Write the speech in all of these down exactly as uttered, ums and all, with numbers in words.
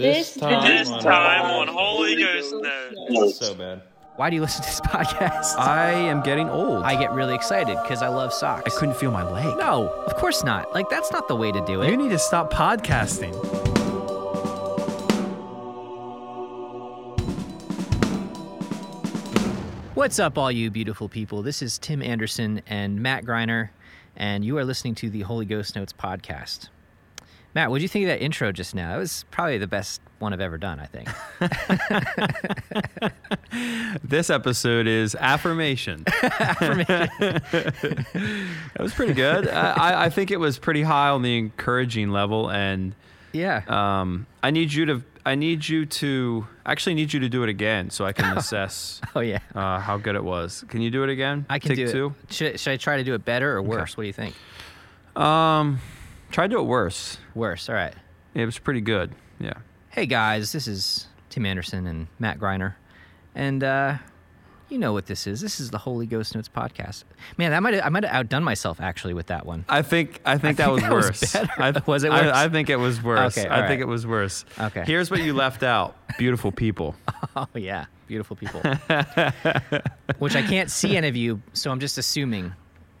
This, this time, this on, time on Holy Ghost Notes. So bad. Why do you listen to this podcast? I am getting old. I get really excited because I love socks. I couldn't feel my leg. No, of course not. Like, that's not the way to do it. You need to stop podcasting. What's up, all you beautiful people? This is Tim Anderson and Matt Greiner, and you are listening to the Holy Ghost Notes podcast. Matt, what did you think of that intro just now? That was probably the best one I've ever done, I think. This episode is affirmation. affirmation. That was pretty good. I, I think it was pretty high on the encouraging level, and yeah, um, I need you to. I need you to. I actually need you to do it again so I can assess. oh yeah. Uh, how good it was. Can you do it again? I can Take do two? it. Should, should I try to do it better or worse? Okay. What do you think? Um. Try to do it worse. Worse, all right. It was pretty good, yeah. Hey, guys, this is Tim Anderson and Matt Greiner. And uh, you know what this is. This is the Holy Ghost Notes podcast. Man, that might I might have outdone myself, actually, with that one. I think I think I that think was that worse. Was, better. I, was it worse? I, I think it was worse. Okay, I right. think it was worse. Okay. Here's what you left out. Beautiful people. Oh, yeah, beautiful people. Which I can't see any of you, so I'm just assuming.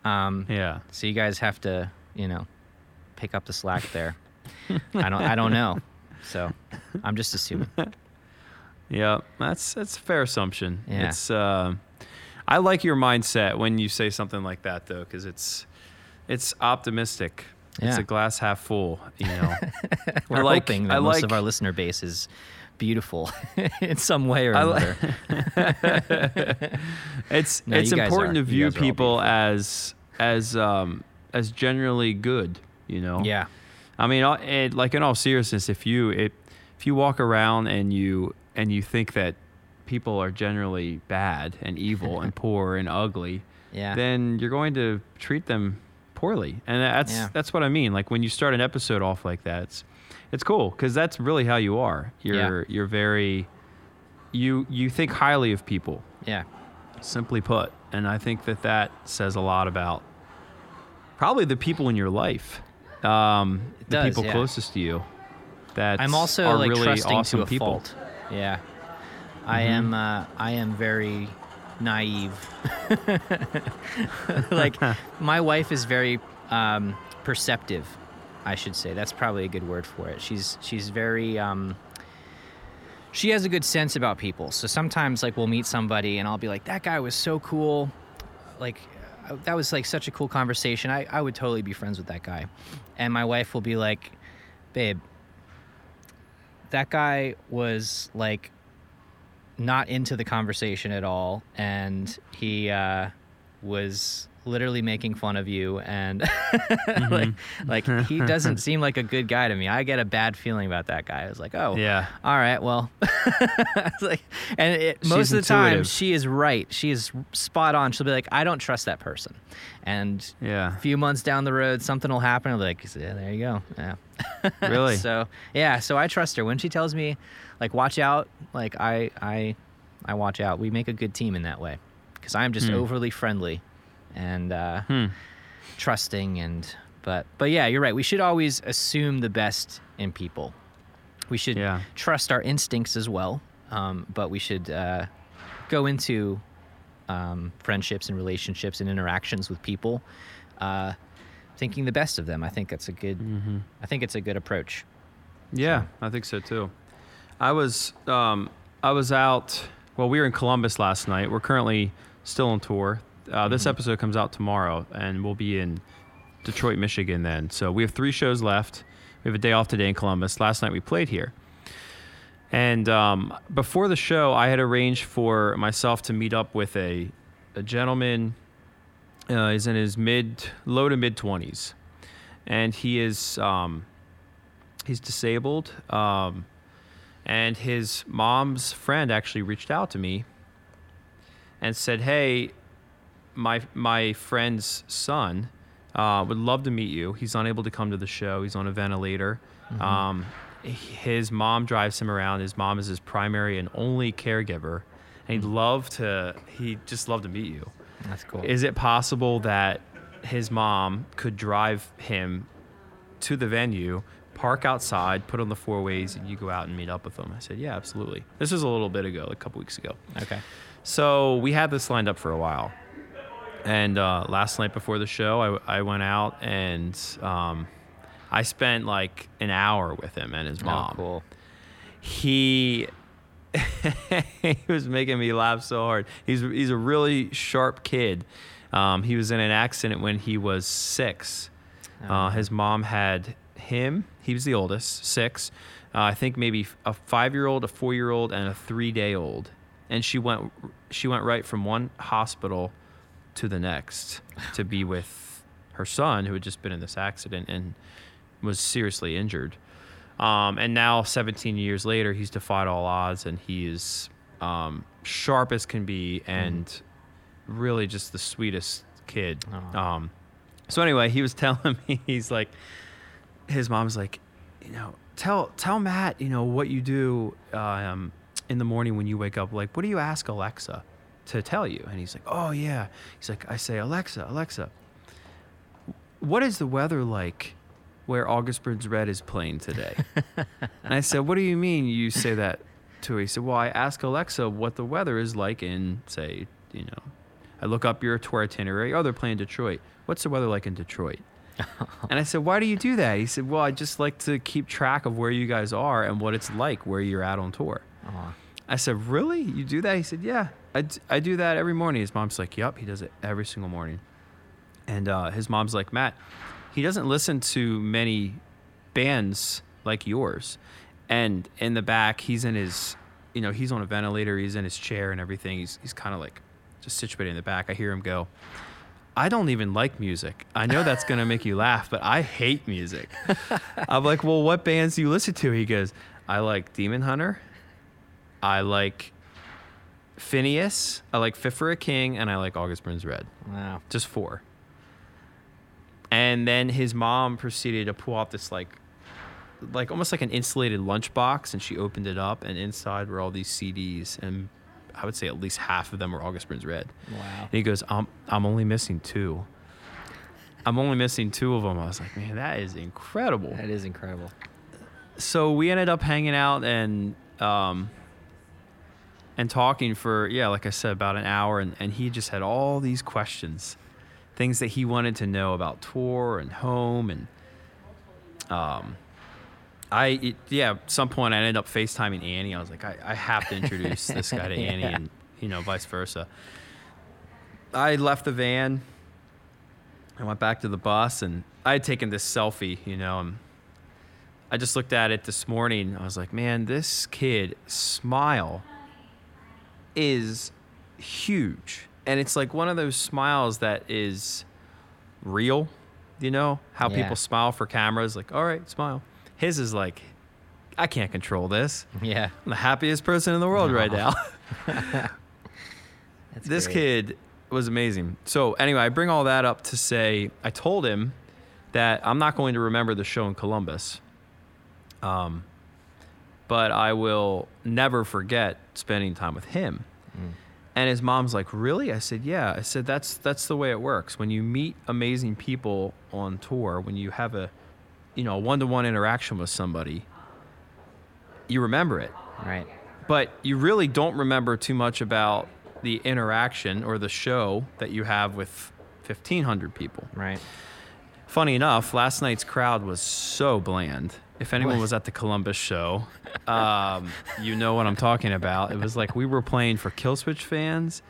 Um, yeah. So you guys have to, you know... pick up the slack there. I don't I don't know. So I'm just assuming. Yeah, that's that's a fair assumption. Yeah. It's uh, I like your mindset when you say something like that though, because it's it's optimistic. Yeah. It's a glass half full, you know. We're I like, hoping that I most like, of our listener base is beautiful in some way or another. it's no, it's important are, to view people as as um as generally good. You know, yeah, I mean, it, like in all seriousness, if you it, if you walk around and you and you think that people are generally bad and evil and poor and ugly, yeah, then you're going to treat them poorly, and that's yeah. that's what I mean. Like when you start an episode off like that, it's it's cool because that's really how you are. You're yeah. you're very you you think highly of people. Yeah, simply put, and I think that that says a lot about probably the people in your life. Um, the does, people yeah. closest to you that I'm also are like really trusting awesome to a people. Fault. Yeah, mm-hmm. I am. Uh, I am very naive. Like my wife is very um, perceptive. I should say that's probably a good word for it. She's she's very. Um, she has a good sense about people. So sometimes like we'll meet somebody and I'll be like, that guy was so cool, like. That was like such a cool conversation. I, I would totally be friends with that guy. And my wife will be like, babe, that guy was like not into the conversation at all. And he uh, was literally making fun of you. And mm-hmm. like, like he doesn't seem like a good guy to me. I get a bad feeling about that guy. I was like, oh, yeah. All right. Well, like, and it, most She's of the intuitive. time she is right. She is spot on. She'll be like, I don't trust that person. And yeah. a few months down the road, something will happen. I'll be like, yeah, there you go. Yeah. Really? So, yeah. So I trust her when she tells me like, watch out. Like I, I, I watch out. We make a good team in that way because I'm just hmm. overly friendly. And uh, hmm. trusting and but but yeah, you're right. We should always assume the best in people. We should yeah. trust our instincts as well, um, but we should uh, go into um, friendships and relationships and interactions with people uh, thinking the best of them. I think that's a good. Mm-hmm. I think it's a good approach. Yeah, so. I think so too. I was um, I was out. Well, we were in Columbus last night. We're currently still on tour. Uh, this mm-hmm. episode comes out tomorrow, and we'll be in Detroit, Michigan then. So we have three shows left. We have a day off today in Columbus. Last night we played here. And um, before the show, I had arranged for myself to meet up with a, a gentleman. Uh, he's in his mid, low to mid-twenties. And he is um, he's disabled. Um, and his mom's friend actually reached out to me and said, hey... My my friend's son uh, would love to meet you. He's unable to come to the show. He's on a ventilator. Mm-hmm. Um, his mom drives him around. His mom is his primary and only caregiver. And he'd love to, he'd just love to meet you. That's cool. Is it possible that his mom could drive him to the venue, park outside, put on the four ways, and you go out and meet up with them. I said, yeah, absolutely. This was a little bit ago, a couple weeks ago. Okay. So we had this lined up for a while. And uh, last night before the show, I, I went out and um, I spent like an hour with him and his mom. Oh, cool. He... he was making me laugh so hard. He's he's a really sharp kid. Um, he was in an accident when he was six. Oh. Uh, his mom had him. He was the oldest, six. Uh, I think maybe a five-year-old, a four-year-old, and a three-day-old. And she went she went right from one hospital to the next to be with her son, who had just been in this accident and was seriously injured. Um, and now, seventeen years later, he's defied all odds, and he's um, sharp as can be, and mm. really just the sweetest kid. Um, so anyway, he was telling me, he's like, his mom's like, you know, tell tell Matt, you know, what you do um, in the morning when you wake up. Like, what do you ask Alexa to tell you? And he's like, oh yeah. He's like, I say, Alexa, Alexa, what is the weather like where August Burns Red is playing today? And I said, what do you mean you say that to her? He said, well, I ask Alexa what the weather is like in, say, you know, I look up your tour itinerary. Oh, they're playing Detroit. What's the weather like in Detroit? And I said, why do you do that? He said, well, I just like to keep track of where you guys are and what it's like where you're at on tour. Uh-huh. I said, really? You do that? He said, yeah, I, d- I do that every morning. His mom's like, yep, he does it every single morning. And uh, his mom's like, Matt, he doesn't listen to many bands like yours. And in the back, he's in his, you know, he's on a ventilator, he's in his chair and everything. He's he's kind of like just situated in the back. I hear him go, I don't even like music. I know that's going to make you laugh, but I hate music. I'm like, well, what bands do you listen to? He goes, I like Demon Hunter. I like Phineas. I like Fit for a King. And I like August Burns Red. Wow. Just four. And then his mom proceeded to pull out this like, like almost like an insulated lunchbox, and she opened it up, and inside were all these C Ds, and I would say at least half of them were August Burns Red. Wow! And he goes, "I'm I'm only missing two. I'm only missing two of them." I was like, "Man, that is incredible." That is incredible. So we ended up hanging out and um, and talking for yeah, like I said, about an hour, and, and he just had all these questions. Things that he wanted to know about tour and home, and um, I it, yeah. At some point, I ended up FaceTiming Annie. I was like, I, I have to introduce this guy to yeah. Annie, and you know, vice versa. I left the van. I went back to the bus, and I had taken this selfie. You know, and I just looked at it this morning. I was like, man, this kid smile is huge. And it's like one of those smiles that is real, you know, how yeah. people smile for cameras. Like, all right, smile. His is like, I can't control this. Yeah. I'm the happiest person in the world no. right now. That's this great. Kid was amazing. So anyway, I bring all that up to say, I told him that I'm not going to remember the show in Columbus. Um, but I will never forget spending time with him. Mm. And his mom's like, really? I said, yeah. I said, that's that's the way it works. When you meet amazing people on tour, when you have a, you know, a one-to-one interaction with somebody, you remember it. Right. But you really don't remember too much about the interaction or the show that you have with fifteen hundred people. Right. Funny enough, last night's crowd was so bland. If anyone was at the Columbus show, um, you know what I'm talking about. It was like we were playing for Killswitch fans,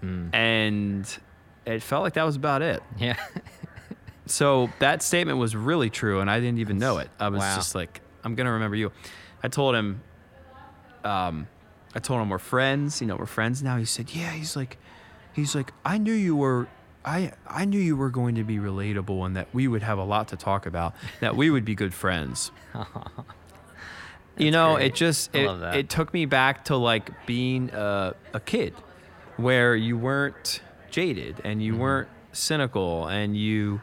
mm. and it felt like that was about it. Yeah. So that statement was really true, and I didn't even know it. I was wow. just like, I'm going to remember you. I told him, um, I told him we're friends. You know, we're friends now. He said, yeah. He's like, he's like, I knew you were... I, I knew you were going to be relatable and that we would have a lot to talk about, that we would be good friends. You know, great. It just, it, it took me back to like being a, a kid where you weren't jaded and you mm-hmm. weren't cynical and you,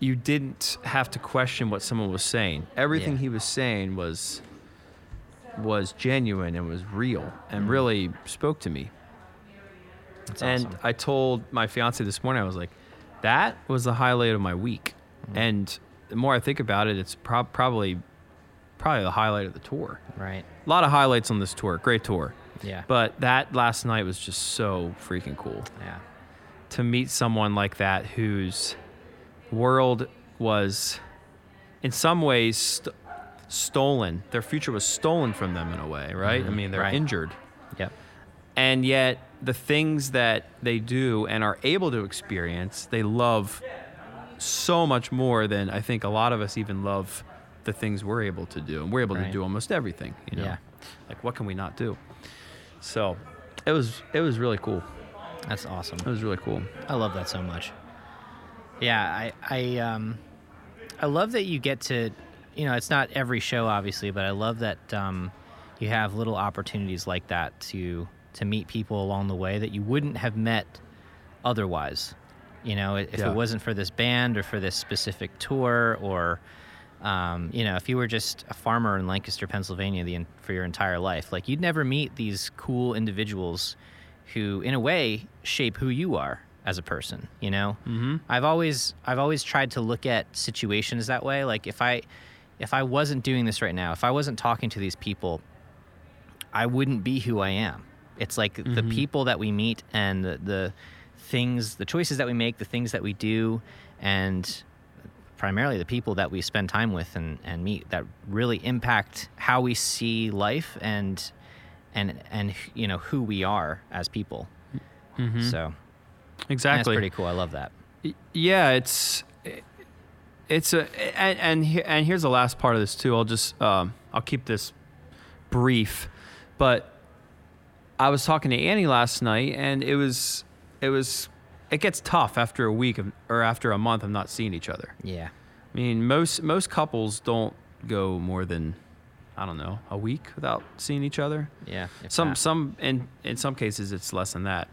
you didn't have to question what someone was saying. Everything yeah. he was saying was, was genuine and was real and mm-hmm. really spoke to me. That's and awesome. I told my fiance this morning, I was like, that was the highlight of my week. Mm. And the more I think about it, it's pro- probably probably the highlight of the tour. Right. A lot of highlights on this tour. Great tour. Yeah. But that last night was just so freaking cool. Yeah. To meet someone like that whose world was, in some ways, st- stolen. Their future was stolen from them in a way, right? Mm-hmm. I mean, they're right. injured. Yep. And yet, the things that they do and are able to experience, they love so much more than I think a lot of us even love the things we're able to do. And we're able right. to do almost everything, you know? Yeah. Like, what can we not do? So, it was it was really cool. That's awesome. It was really cool. I love that so much. Yeah, I I um I love that you get to, you know, it's not every show obviously, but I love that um you have little opportunities like that to to meet people along the way that you wouldn't have met otherwise. You know, if yeah. it wasn't for this band or for this specific tour, or um, you know, if you were just a farmer in Lancaster, Pennsylvania, the, for your entire life, like you'd never meet these cool individuals who, in a way, shape who you are as a person, you know? Mm-hmm. I've always I've always tried to look at situations that way. Like, if I if I wasn't doing this right now, if I wasn't talking to these people, I wouldn't be who I am. It's like mm-hmm. the people that we meet and the, the things, the choices that we make, the things that we do, and primarily the people that we spend time with and, and meet that really impact how we see life and... and and you know who we are as people. Mm-hmm. So exactly, that's pretty cool. I love that. Yeah, it's it's a and and, here, and here's the last part of this too. I'll just um, I'll keep this brief, but I was talking to Annie last night, and it was it was it gets tough after a week of, or after a month of not seeing each other. Yeah, I mean most most couples don't go more than, I don't know, a week without seeing each other. Yeah. Some, that. some, in, in some cases it's less than that.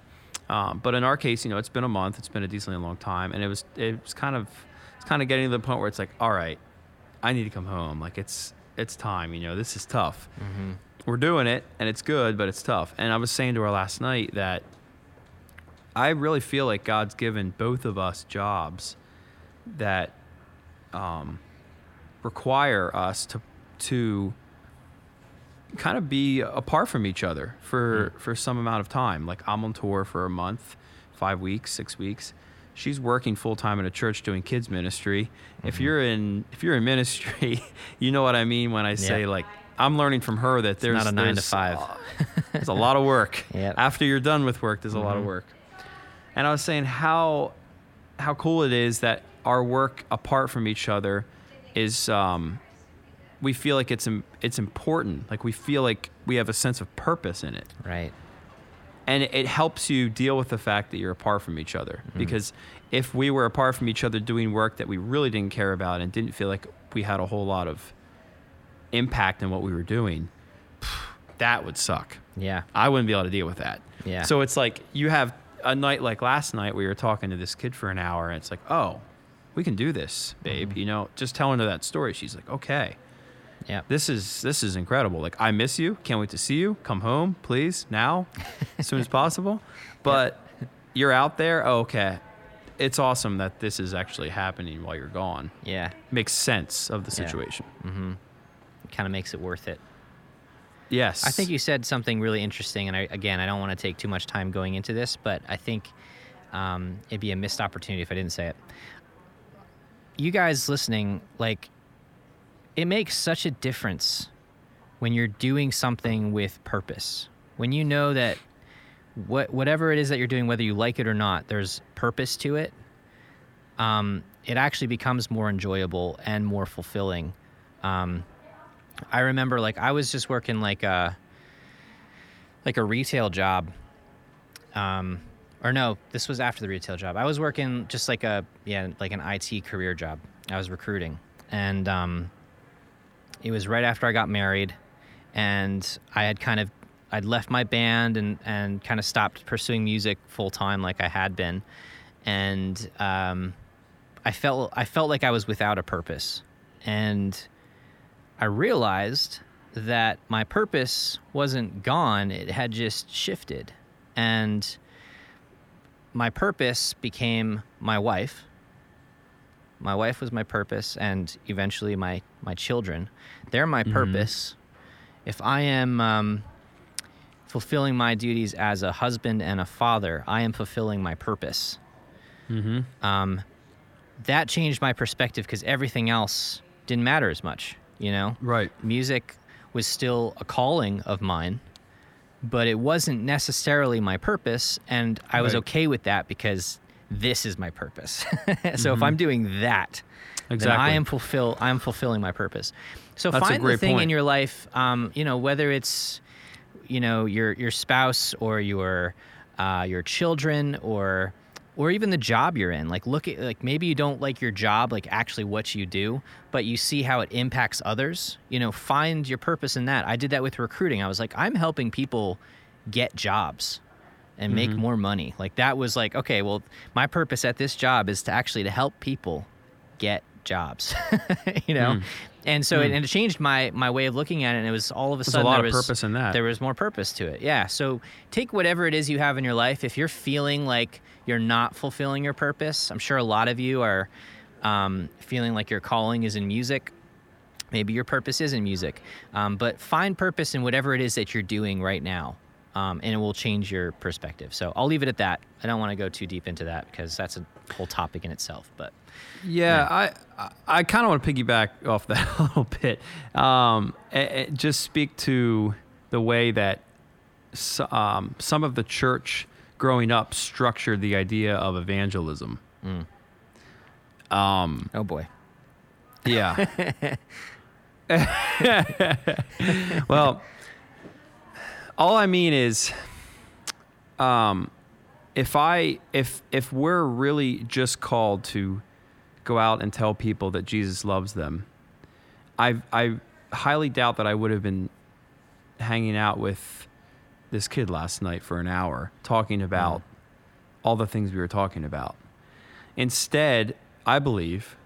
Um, but in our case, you know, it's been a month, it's been a decently long time. And it was, it was kind of, it's kind of getting to the point where it's like, all right, I need to come home. Like it's, it's time, you know, this is tough. Mm-hmm. We're doing it and it's good, but it's tough. And I was saying to her last night that I really feel like God's given both of us jobs that, um, require us to, to, kind of be apart from each other for mm. for some amount of time. Like I'm on tour for a month, five weeks, six weeks. She's working full time in a church doing kids ministry. Mm-hmm. If you're in if you're in ministry, you know what I mean when I say yeah. like I'm learning from her that it's there's not a nine to five. Uh, there's a lot of work. Yep. After you're done with work, there's mm-hmm. a lot of work. And I was saying how how cool it is that our work apart from each other is. Um, we feel like it's it's important. Like we feel like we have a sense of purpose in it. Right. And it helps you deal with the fact that you're apart from each other. Mm. Because if we were apart from each other doing work that we really didn't care about and didn't feel like we had a whole lot of impact in what we were doing, that would suck. Yeah. I wouldn't be able to deal with that. Yeah. So it's like you have a night like last night where you were talking to this kid for an hour and it's like, oh, we can do this, babe. Mm. You know, just telling her that story. She's like, okay. Yeah, this is this is incredible. Like, I miss you. Can't wait to see you. Come home, please, now, as soon as possible. But yeah. you're out there. Oh, okay, it's awesome that this is actually happening while you're gone. Yeah, makes sense of the situation. Yeah. Mm-hmm. It kind of makes it worth it. Yes, I think you said something really interesting. And I, again, I don't want to take too much time going into this, but I think um, it'd be a missed opportunity if I didn't say it. You guys listening, like. It makes such a difference when you're doing something with purpose. When you know that what whatever it is that you're doing, whether you like it or not, there's purpose to it, um, it actually becomes more enjoyable and more fulfilling. Um, I remember, like, I was just working, like, a, like a retail job. Um, or no, this was after the retail job. I was working just like a, yeah, like an I T career job. I was recruiting. And... Um, It was right after I got married, and I had kind of, I'd left my band and, and kind of stopped pursuing music full time like I had been. And um, I felt I felt like I was without a purpose. And I realized that my purpose wasn't gone, it had just shifted. And my purpose became my wife, My wife was my purpose, and eventually my, my children. They're my mm-hmm. purpose. If I am um, fulfilling my duties as a husband and a father, I am fulfilling my purpose. Mm-hmm. Um, that changed my perspective because everything else didn't matter as much, you know? Right. Music was still a calling of mine, but it wasn't necessarily my purpose, and I was right. okay with that because this is my purpose. So mm-hmm. if I'm doing that, exactly. then I am fulfill. I am fulfilling my purpose. So That's find the thing point. in your life, um, you know, whether it's, you know, your your spouse or your uh, your children or or even the job you're in. Like look at like maybe you don't like your job, like actually what you do, but you see how it impacts others. You know, find your purpose in that. I did that with recruiting. I was like, I'm helping people get jobs and make mm-hmm. more money. Like that was like, okay, well, my purpose at this job is to actually to help people get jobs, you know? Mm. And so mm. it, and it changed my, my way of looking at it. And it was all of a There's sudden, a lot there of was, purpose in that. There was more purpose to it. Yeah. So take whatever it is you have in your life. If you're feeling like you're not fulfilling your purpose, I'm sure a lot of you are um, feeling like your calling is in music. Maybe your purpose is in music, um, but find purpose in whatever it is that you're doing right now. Um, and it will change your perspective. So I'll leave it at that. I don't want to go too deep into that because that's a whole topic in itself. But yeah, yeah. I I kind of want to piggyback off that a little bit. Um, and, and just speak to the way that so, um, some of the church growing up structured the idea of evangelism. Mm. Um, oh boy. Yeah. Well. All I mean is, um, if I if if we're really just called to go out and tell people that Jesus loves them, I I highly doubt that I would have been hanging out with this kid last night for an hour talking about all the things we were talking about. Instead, I believe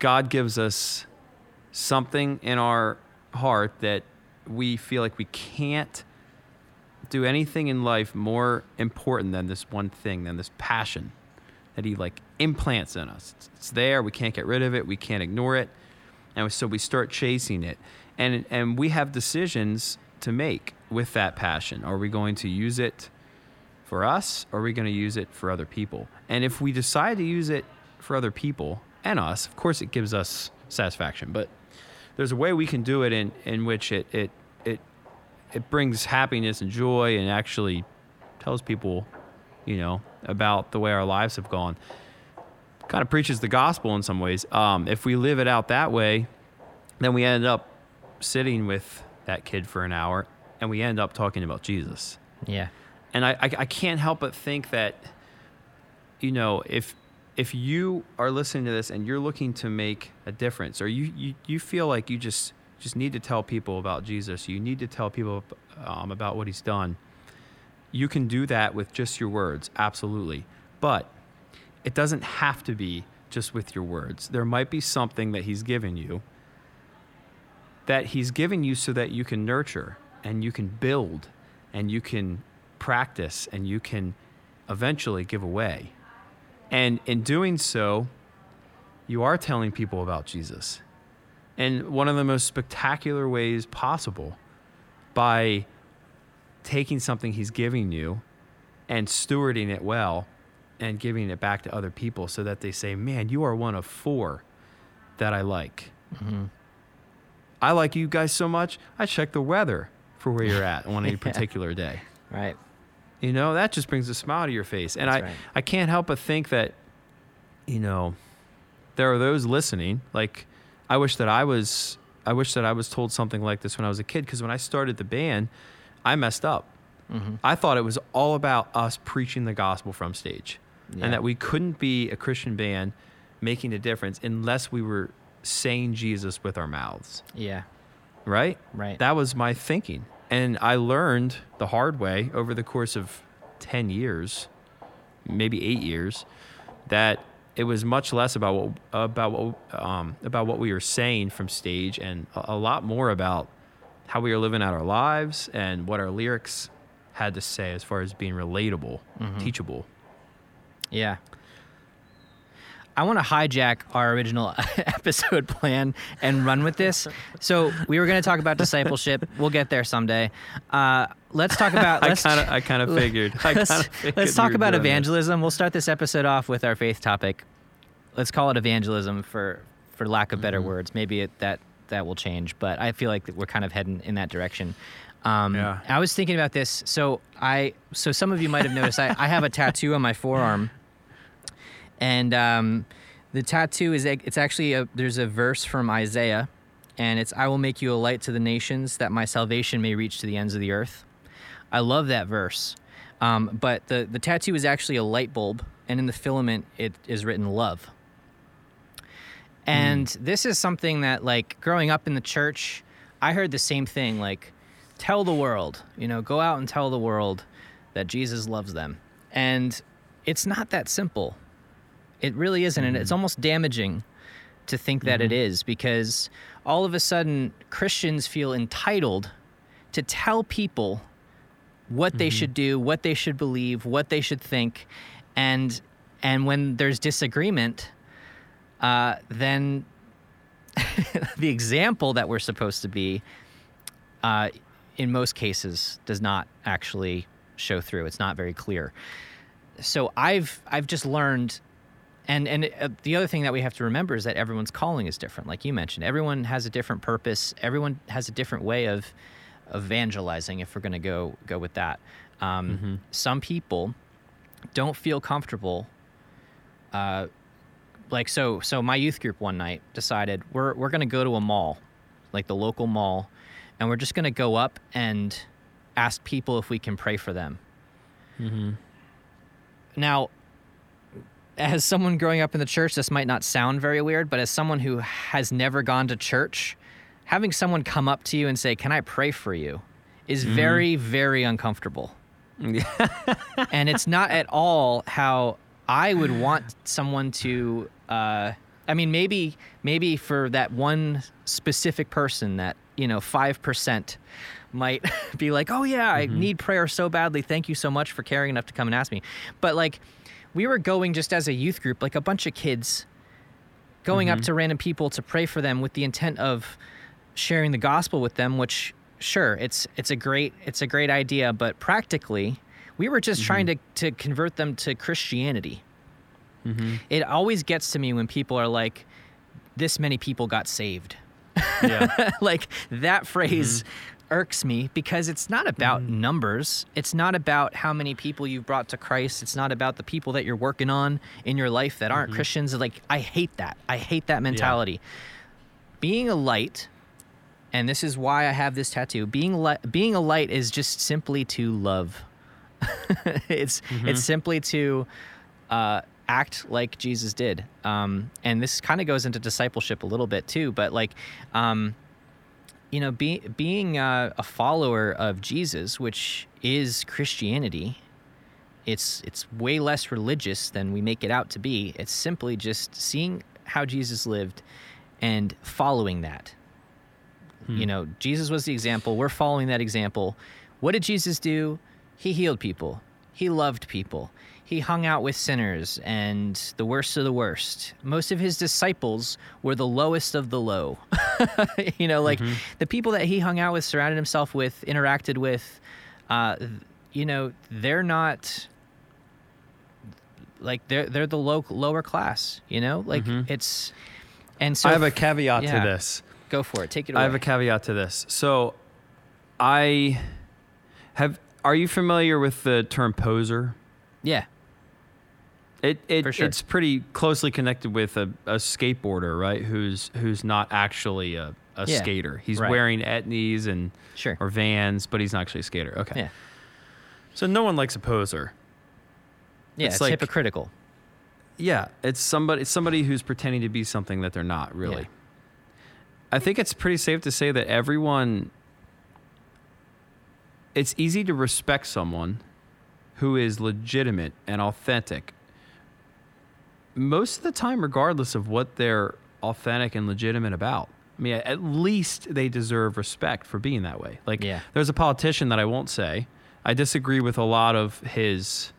God gives us something in our heart that we feel like we can't do anything in life more important than this one thing, than this passion that he like implants in us. It's, it's there. We can't get rid of it. We can't ignore it. And so we start chasing it. And, and we have decisions to make with that passion. Are we going to use it for us? Or are we going to use it for other people? And if we decide to use it for other people and us, of course it gives us satisfaction, but there's a way we can do it in, in which it, it, it, it brings happiness and joy and actually tells people, you know, about the way our lives have gone. Kind of preaches the gospel in some ways. Um, if we live it out that way, then we end up sitting with that kid for an hour and we end up talking about Jesus. Yeah. And I, I, I can't help but think that, you know, if if you are listening to this and you're looking to make a difference, or you, you, you feel like you just... just need to tell people about Jesus. You need to tell people um, about what he's done. You can do that with just your words, absolutely. But it doesn't have to be just with your words. There might be something that he's given you that he's given you so that you can nurture and you can build and you can practice and you can eventually give away. And in doing so, you are telling people about Jesus. And one of the most spectacular ways possible, by taking something he's giving you and stewarding it well and giving it back to other people so that they say, man, you are one of four that I like. Mm-hmm. I like you guys so much, I check the weather for where you're at on any particular day. Right. You know, that just brings a smile to your face. And That's I, right. I can't help but think that, you know, there are those listening, like... I wish that I was I wish that I was told something like this when I was a kid, because when I started the band, I messed up. Mm-hmm. I thought it was all about us preaching the gospel from stage, yeah. and that we couldn't be a Christian band making a difference unless we were saying Jesus with our mouths. Yeah. Right? Right. That was my thinking. And I learned the hard way over the course of ten years, maybe eight years, that it was much less about what about what um, about what we were saying from stage, and a, a lot more about how we were living out our lives and what our lyrics had to say as far as being relatable, mm-hmm. teachable. Yeah, I want to hijack our original episode plan and run with this. So we were going to talk about discipleship. We'll get there someday. Uh, let's talk about... Let's, I kind of I kind of figured. I kinda let's, figured let's talk about evangelism. That. We'll start this episode off with our faith topic. Let's call it evangelism for, for lack of better mm-hmm. words. Maybe it, that that will change, but I feel like we're kind of heading in that direction. Um, yeah. I was thinking about this. So I so some of you might have noticed I, I have a tattoo on my forearm. And um, the tattoo is, it's actually, a, there's a verse from Isaiah, and it's, I will make you a light to the nations that my salvation may reach to the ends of the earth. I love that verse. Um, but the, the tattoo is actually a light bulb, and in the filament, it is written love. And mm. this is something that, like, growing up in the church, I heard the same thing, like, tell the world, you know, go out and tell the world that Jesus loves them. And it's not that simple. It really isn't, and it's almost damaging to think that mm-hmm. it is, because all of a sudden Christians feel entitled to tell people what mm-hmm. they should do, what they should believe, what they should think, and and when there's disagreement, uh, then the example that we're supposed to be, uh, in most cases, does not actually show through. It's not very clear. So I've I've just learned. And and uh, the other thing that we have to remember is that everyone's calling is different, like you mentioned. Everyone has a different purpose. Everyone has a different way of evangelizing, if we're going to go go with that. Um, mm-hmm. Some people don't feel comfortable. Uh, like so, so my youth group one night decided we're we're going to go to a mall, like the local mall, and we're just going to go up and ask people if we can pray for them. Mm-hmm. Now, as someone growing up in the church, this might not sound very weird, but as someone who has never gone to church, having someone come up to you and say, "Can I pray for you?" is mm-hmm. very, very uncomfortable. And it's not at all how I would want someone to, uh, I mean, maybe, maybe for that one specific person that, you know, five percent might be like, "Oh yeah, I mm-hmm. need prayer so badly. Thank you so much for caring enough to come and ask me." But like, we were going just as a youth group, like a bunch of kids going mm-hmm. up to random people to pray for them with the intent of sharing the gospel with them, which sure, it's it's a great it's a great idea, but practically we were just mm-hmm. trying to, to convert them to Christianity. Mm-hmm. It always gets to me when people are like, "This many people got saved." Yeah. Like that phrase mm-hmm. irks me, because it's not about mm-hmm. numbers. It's not about how many people you've brought to Christ. It's not about the people that you're working on in your life that aren't mm-hmm. Christians. Like, I hate that. I hate that mentality. Yeah. Being a light, and this is why I have this tattoo, being li- being a light is just simply to love. It's mm-hmm. it's simply to uh, act like Jesus did. Um, and this kind of goes into discipleship a little bit too, but like... Um, You know, be, being uh, a follower of Jesus, which is Christianity, it's it's way less religious than we make it out to be. It's simply just seeing how Jesus lived and following that. Hmm. You know, Jesus was the example. We're following that example. What did Jesus do? He healed people. He loved people. He hung out with sinners and the worst of the worst. Most of his disciples were the lowest of the low. You know, like mm-hmm. the people that he hung out with, surrounded himself with, interacted with, uh, you know, they're not like they're they're the low, lower class, you know, like mm-hmm. it's. And so I have a caveat yeah, to this. Go for it. Take it away. I have a caveat to this. So I have. Are you familiar with the term poser? Yeah. It it sure. It's pretty closely connected with a, a skateboarder, right? Who's who's not actually a, a yeah. skater. He's right. wearing etnies and sure. or Vans, but he's not actually a skater. Okay. Yeah. So no one likes a poser. Yeah, it's, it's like, hypocritical. Yeah, it's somebody it's somebody who's pretending to be something that they're not really. Yeah. I think it's pretty safe to say that everyone. It's easy to respect someone who is legitimate and authentic most of the time, regardless of what they're authentic and legitimate about. I mean, at least they deserve respect for being that way. Like, yeah. there's a politician that I won't say. I disagree with a lot of his,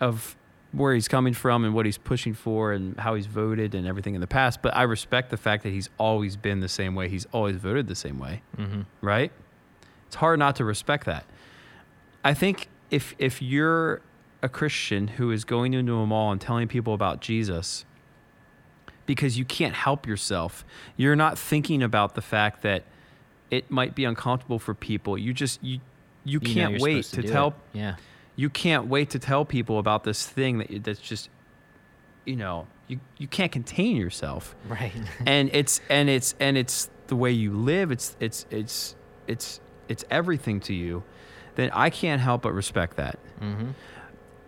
of where he's coming from and what he's pushing for and how he's voted and everything in the past. But I respect the fact that he's always been the same way. He's always voted the same way, mm-hmm. right? It's hard not to respect that. I think if if you're a Christian who is going into a mall and telling people about Jesus because you can't help yourself, you're not thinking about the fact that it might be uncomfortable for people. You just you you, you can't wait to, to tell. Yeah. You can't wait to tell people about this thing that that's just, you know, you, you can't contain yourself. Right. and it's and it's and it's the way you live. It's it's it's it's it's everything to you. Then I can't help but respect that. Mm-hmm.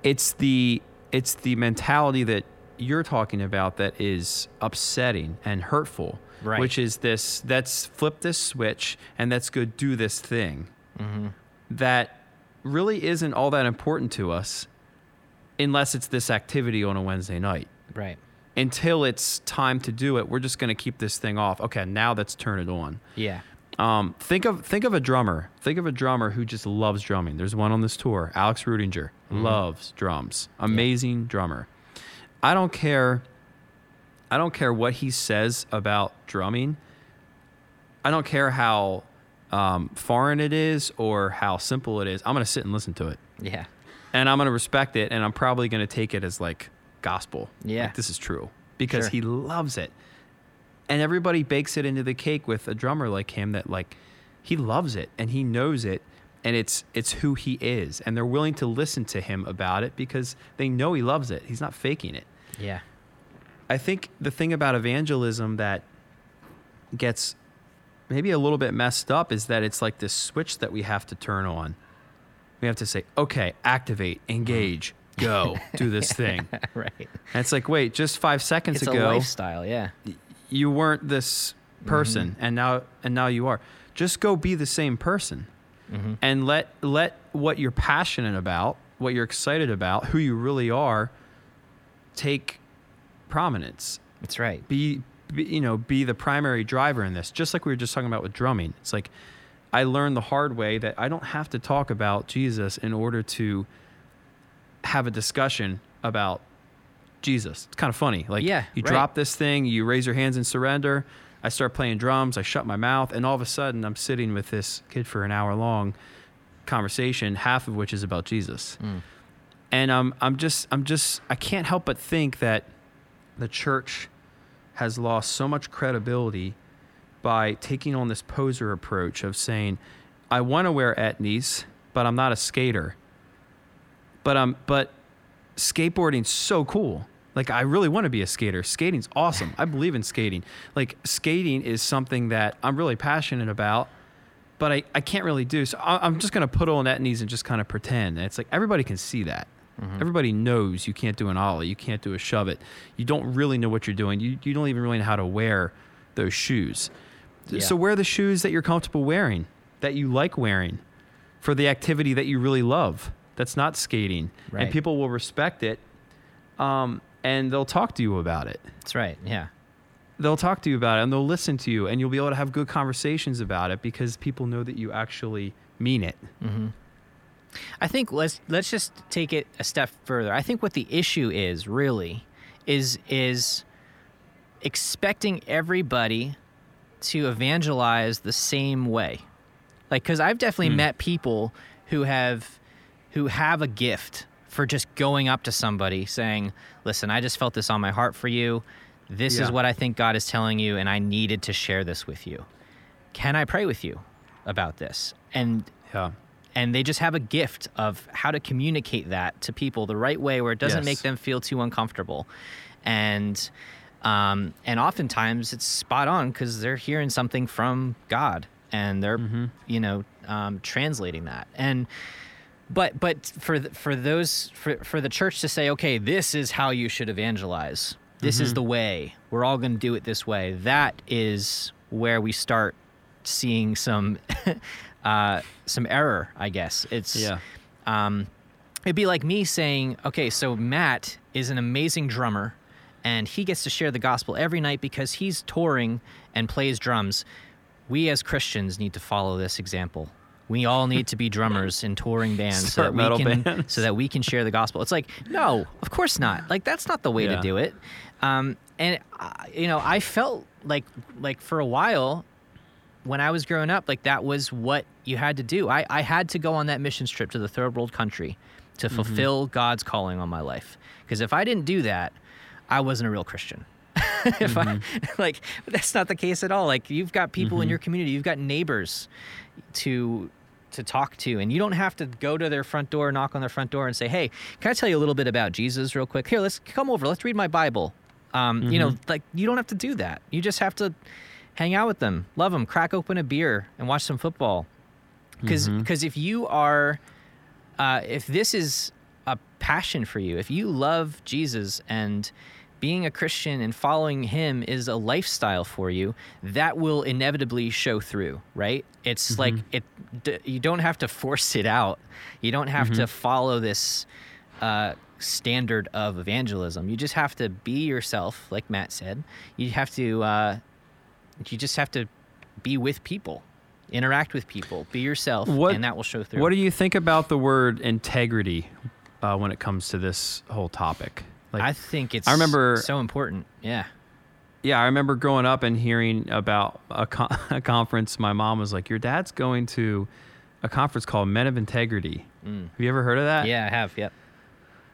It's the it's the mentality that you're talking about that is upsetting and hurtful. Right. Which is this. Let's flip this switch and let's go do this thing. Mm-hmm. That really isn't all that important to us unless it's this activity on a Wednesday night. Right. Until it's time to do it, we're just going to keep this thing off. Okay, now let's turn it on. Yeah. Um, think of think of a drummer. Think of a drummer who just loves drumming. There's one on this tour, Alex Rudinger, mm-hmm. loves drums. Amazing yeah. drummer. I don't care I don't care what he says about drumming. I don't care how Um, foreign it is or how simple it is. I'm going to sit and listen to it. Yeah. And I'm going to respect it, and I'm probably going to take it as like gospel. Yeah. Like, this is true because sure. he loves it. And everybody bakes it into the cake with a drummer like him that like he loves it and he knows it and it's it's who he is, and they're willing to listen to him about it because they know he loves it. He's not faking it. Yeah. I think the thing about evangelism that gets maybe a little bit messed up is that it's like this switch that we have to turn on. We have to say, okay, activate, engage, go, do this thing. Right. And it's like, wait, just five seconds it's ago. It's a lifestyle, yeah. You weren't this person, mm-hmm. and now and now you are. Just go be the same person. Mm-hmm. And let let what you're passionate about, what you're excited about, who you really are, take prominence. That's right. Be Be, you know, be the primary driver in this, just like we were just talking about with drumming. It's like I learned the hard way that I don't have to talk about Jesus in order to have a discussion about Jesus. It's kind of funny. Like yeah, you right. drop this thing, you raise your hands in surrender. I start playing drums. I shut my mouth. And all of a sudden I'm sitting with this kid for an hour long conversation, half of which is about Jesus. Mm. And um, I'm just, I'm just, I can't help but think that the church has lost so much credibility by taking on this poser approach of saying, I want to wear etnies, but I'm not a skater. But um, but skateboarding's so cool. Like, I really want to be a skater. Skating's awesome. I believe in skating. Like, skating is something that I'm really passionate about, but I, I can't really do. So I, I'm just going to put on etnies and just kind of pretend. And it's like, everybody can see that. Mm-hmm. Everybody knows you can't do an ollie, you can't do a shove it. You don't really know what you're doing. You you don't even really know how to wear those shoes. Yeah. So wear the shoes that you're comfortable wearing, that you like wearing, for the activity that you really love. That's not skating, right. And people will respect it, um, and they'll talk to you about it. That's right. Yeah, they'll talk to you about it, and they'll listen to you, and you'll be able to have good conversations about it because people know that you actually mean it. Mm-hmm. I think let's let's just take it a step further. I think what the issue is really is is expecting everybody to evangelize the same way. Like, because I've definitely mm. met people who have who have a gift for just going up to somebody saying, "Listen, I just felt this on my heart for you. This yeah. is what I think God is telling you, and I needed to share this with you. Can I pray with you about this?" And yeah. And they just have a gift of how to communicate that to people the right way where it doesn't yes. make them feel too uncomfortable. And um, and oftentimes it's spot on because they're hearing something from God and they're, mm-hmm. you know, um, translating that. And but but for the, for those for, for the church to say, okay, this is how you should evangelize. This mm-hmm. is the way. We're all going to do it this way. That is where we start seeing some... Uh, some error, I guess. It's, yeah. um, it'd be like me saying, okay, so Matt is an amazing drummer and he gets to share the gospel every night because he's touring and plays drums. We as Christians need to follow this example. we all need to be drummers in touring bands so that we can bands. so that we can share the gospel. It's like, no, of course not. Like, that's not the way yeah. to do it. Um, and uh, you know, I felt like like for a while when I was growing up, like that was what you had to do. I, I had to go on that missions trip to the third world country to fulfill mm-hmm. God's calling on my life. Because if I didn't do that, I wasn't a real Christian. if mm-hmm. I like that's not the case at all. Like, you've got people mm-hmm. in your community, you've got neighbors to to talk to, and you don't have to go to their front door, knock on their front door and say, "Hey, can I tell you a little bit about Jesus real quick? Here, let's come over, let's read my Bible." Um, mm-hmm. You know, like, you don't have to do that. You just have to hang out with them, love them, crack open a beer and watch some football. Because mm-hmm. because if you are uh, if this is a passion for you, if you love Jesus and being a Christian and following him is a lifestyle for you, that will inevitably show through, right? It's mm-hmm. like it. D- you don't have to force it out. You don't have mm-hmm. to follow this uh, standard of evangelism. You just have to be yourself, like Matt said. You have to. Uh, you just have to be with people, interact with people, be yourself, what, and that will show through. What do you think about the word integrity uh, when it comes to this whole topic? Like, I think it's I remember, so important. Yeah. Yeah, I remember growing up and hearing about a, con- a conference. My mom was like, "Your dad's going to a conference called Men of Integrity." Mm. Have you ever heard of that? Yeah, I have. Yep.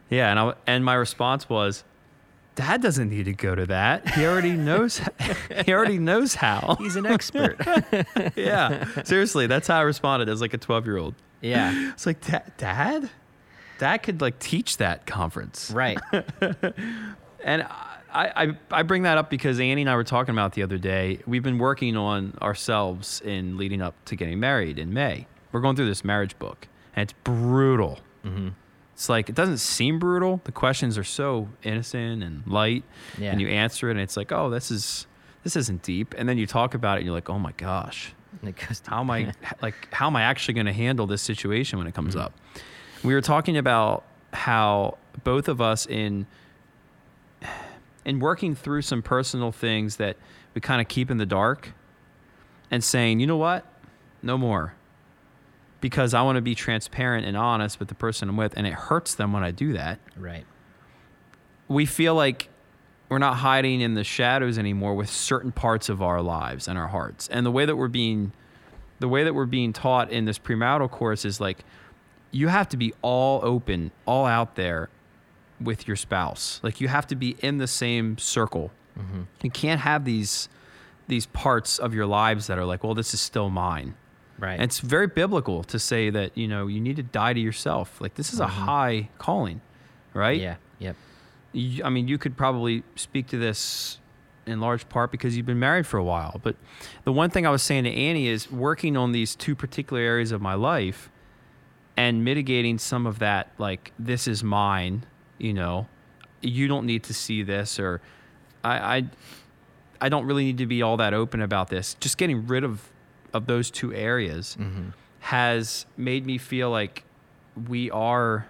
Yeah, and I, and my response was, "Dad doesn't need to go to that. He already knows. he already knows how. He's an expert." Yeah. Seriously, that's how I responded as like a twelve-year-old. Yeah. It's like, "Dad, Dad? That could like teach that conference." Right. And I, I I bring that up because Annie and I were talking about the other day. We've been working on ourselves in leading up to getting married in May. We're going through this marriage book, and it's brutal. Mm-hmm. It's like, it doesn't seem brutal. The questions are so innocent and light, yeah. and you answer it, and it's like, oh, this is this isn't deep. And then you talk about it, and you're like, oh my gosh, how am I like how am I actually going to handle this situation when it comes mm-hmm. up? We were talking about how both of us in in working through some personal things that we kind of keep in the dark and saying, you know what? No more. Because I want to be transparent and honest with the person I'm with, and it hurts them when I do that. Right. We feel like we're not hiding in the shadows anymore with certain parts of our lives and our hearts. And the way that we're being the way that we're being taught in this premarital course is like, you have to be all open, all out there with your spouse. Like, you have to be in the same circle. Mm-hmm. You can't have these these parts of your lives that are like, well, this is still mine. Right. And it's very biblical to say that, you know, you need to die to yourself. Like, this is mm-hmm. a high calling, right? Yeah, yep. You, I mean, you could probably speak to this in large part because you've been married for a while. But the one thing I was saying to Annie is working on these two particular areas of my life and mitigating some of that, like, this is mine, you know, you don't need to see this, or I, I, I don't really need to be all that open about this. Just getting rid of, of those two areas mm-hmm. has made me feel like we are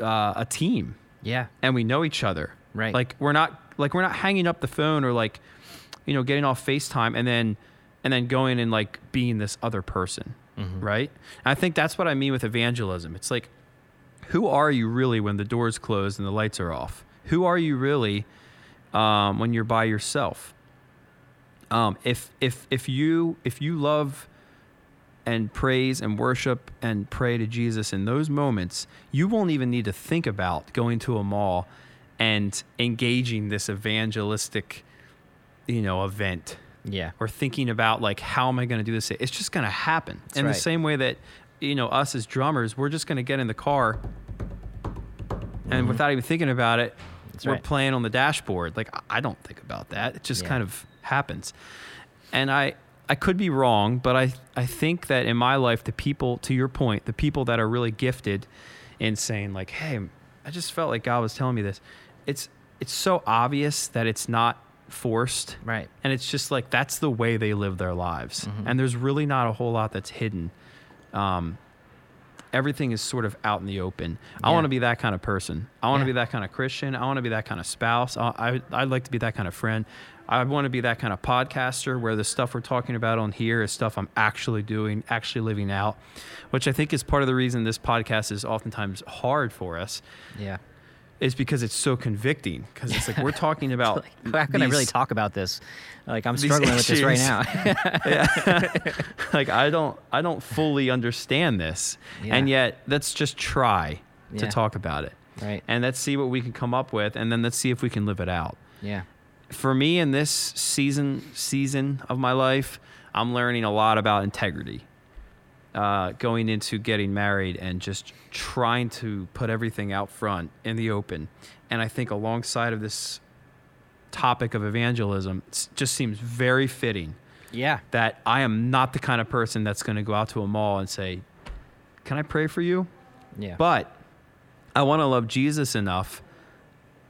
uh, a team. Yeah. And we know each other. Right. Like, we're not, like, we're not hanging up the phone or, like, you know, getting off FaceTime and then, and then going and, like, being this other person. Mm-hmm. Right? And I think that's what I mean with evangelism. It's like, who are you really when the door's closed and the lights are off? Who are you really um, when you're by yourself? Um, if if if you if you love and praise and worship and pray to Jesus in those moments, you won't even need to think about going to a mall and engaging this evangelistic, you know, event. Yeah. Or thinking about, like, how am I going to do this? It's just going to happen. That's in right. the same way that, you know, us as drummers, we're just going to get in the car mm-hmm. and without even thinking about it, That's we're right. playing on the dashboard. Like, I don't think about that. It just yeah. kind of happens. And I, I could be wrong, but I, I think that in my life, the people, to your point, the people that are really gifted in saying, like, hey, I just felt like God was telling me this. It's, it's so obvious that it's not forced, right? And it's just like, that's the way they live their lives, mm-hmm. and there's really not a whole lot that's hidden. Um, everything is sort of out in the open. Yeah. I want to be that kind of person. I want to yeah. be that kind of Christian. I want to be that kind of spouse. I, I, I'd like to be that kind of friend. I want to be that kind of podcaster where the stuff we're talking about on here is stuff I'm actually doing, actually living out, which I think is part of the reason this podcast is oftentimes hard for us. Yeah. Is because it's so convicting, because it's like we're talking about like, how can these, I really talk about this? Like I'm struggling with this right now. yeah. Like I don't I don't fully understand this. Yeah. And yet let's just try yeah. to talk about it. Right. And let's see what we can come up with, and then let's see if we can live it out. Yeah. For me in this season season of my life, I'm learning a lot about integrity. Uh, going into getting married and just trying to put everything out front in the open. And I think alongside of this topic of evangelism, it just seems very fitting. Yeah. That I am not the kind of person that's going to go out to a mall and say, can I pray for you? Yeah. But I want to love Jesus enough.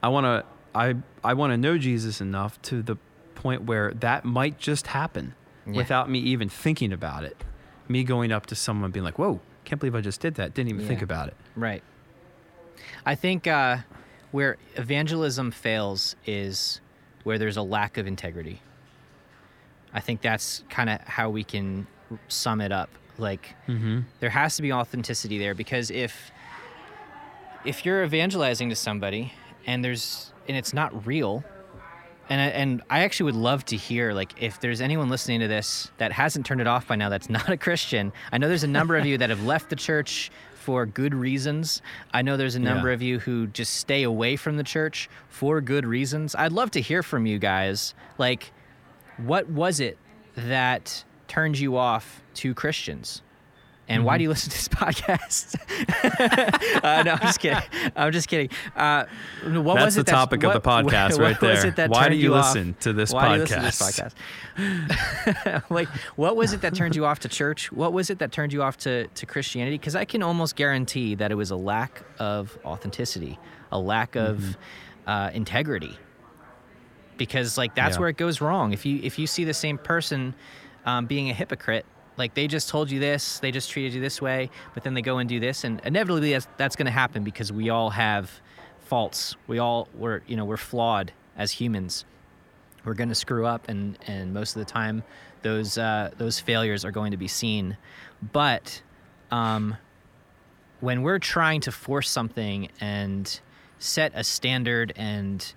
I want to, I, I want to know Jesus enough to the point where that might just happen yeah. without me even thinking about it. Me going up to someone being like, whoa, can't believe I just did that. Didn't even yeah. think about it. Right. I think uh, where evangelism fails is where there's a lack of integrity. I think that's kind of how we can sum it up. Like, mm-hmm. there has to be authenticity there, because if if you're evangelizing to somebody and there's and it's not real. And I, and I actually would love to hear, like, if there's anyone listening to this that hasn't turned it off by now that's not a Christian. I know there's a number of you that have left the church for good reasons. I know there's a number yeah. of you who just stay away from the church for good reasons. I'd love to hear from you guys. Like, what was it that turned you off to Christians? And mm-hmm. why do you listen to this podcast? uh, no, I'm just kidding. I'm just kidding. Uh, what that's was it the topic what, of the podcast what, right what there. That why do you, you listen to this why podcast? Why do you listen to this podcast? Like, what was it that turned you off to church? What was it that turned you off to, to Christianity? Because I can almost guarantee that it was a lack of authenticity, a lack of mm-hmm. uh, integrity. Because, like, that's yeah. where it goes wrong. If you if you see the same person um, being a hypocrite, like, they just told you this, they just treated you this way, but then they go and do this, and inevitably that's, that's going to happen, because we all have faults. We all, we're, you know, we're flawed as humans. We're going to screw up, and, and most of the time those uh, those failures are going to be seen. But um, when we're trying to force something and set a standard and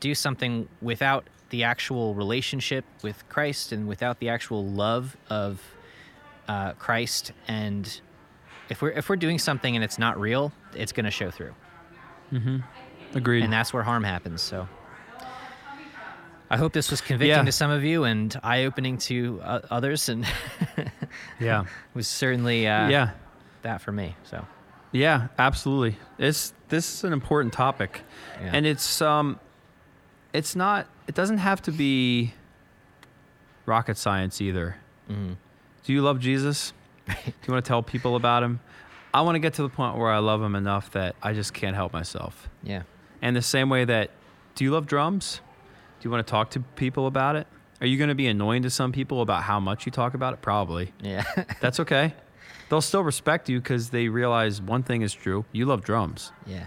do something without the actual relationship with Christ and without the actual love of Uh, Christ, and if we're if we're doing something and it's not real, it's going to show through. Mm-hmm. Agreed. And that's where harm happens. So I hope this was convicting yeah. to some of you and eye-opening to uh, others. And yeah, it was certainly uh, yeah that for me. So yeah, absolutely. It's this is an important topic, yeah. and it's um, it's not. It doesn't have to be rocket science either. Mm-hmm. Do you love Jesus? Do you want to tell people about him? I want to get to the point where I love him enough that I just can't help myself. Yeah. And the same way that, do you love drums? Do you want to talk to people about it? Are you going to be annoying to some people about how much you talk about it? Probably. Yeah. That's okay. They'll still respect you because they realize one thing is true. You love drums. Yeah.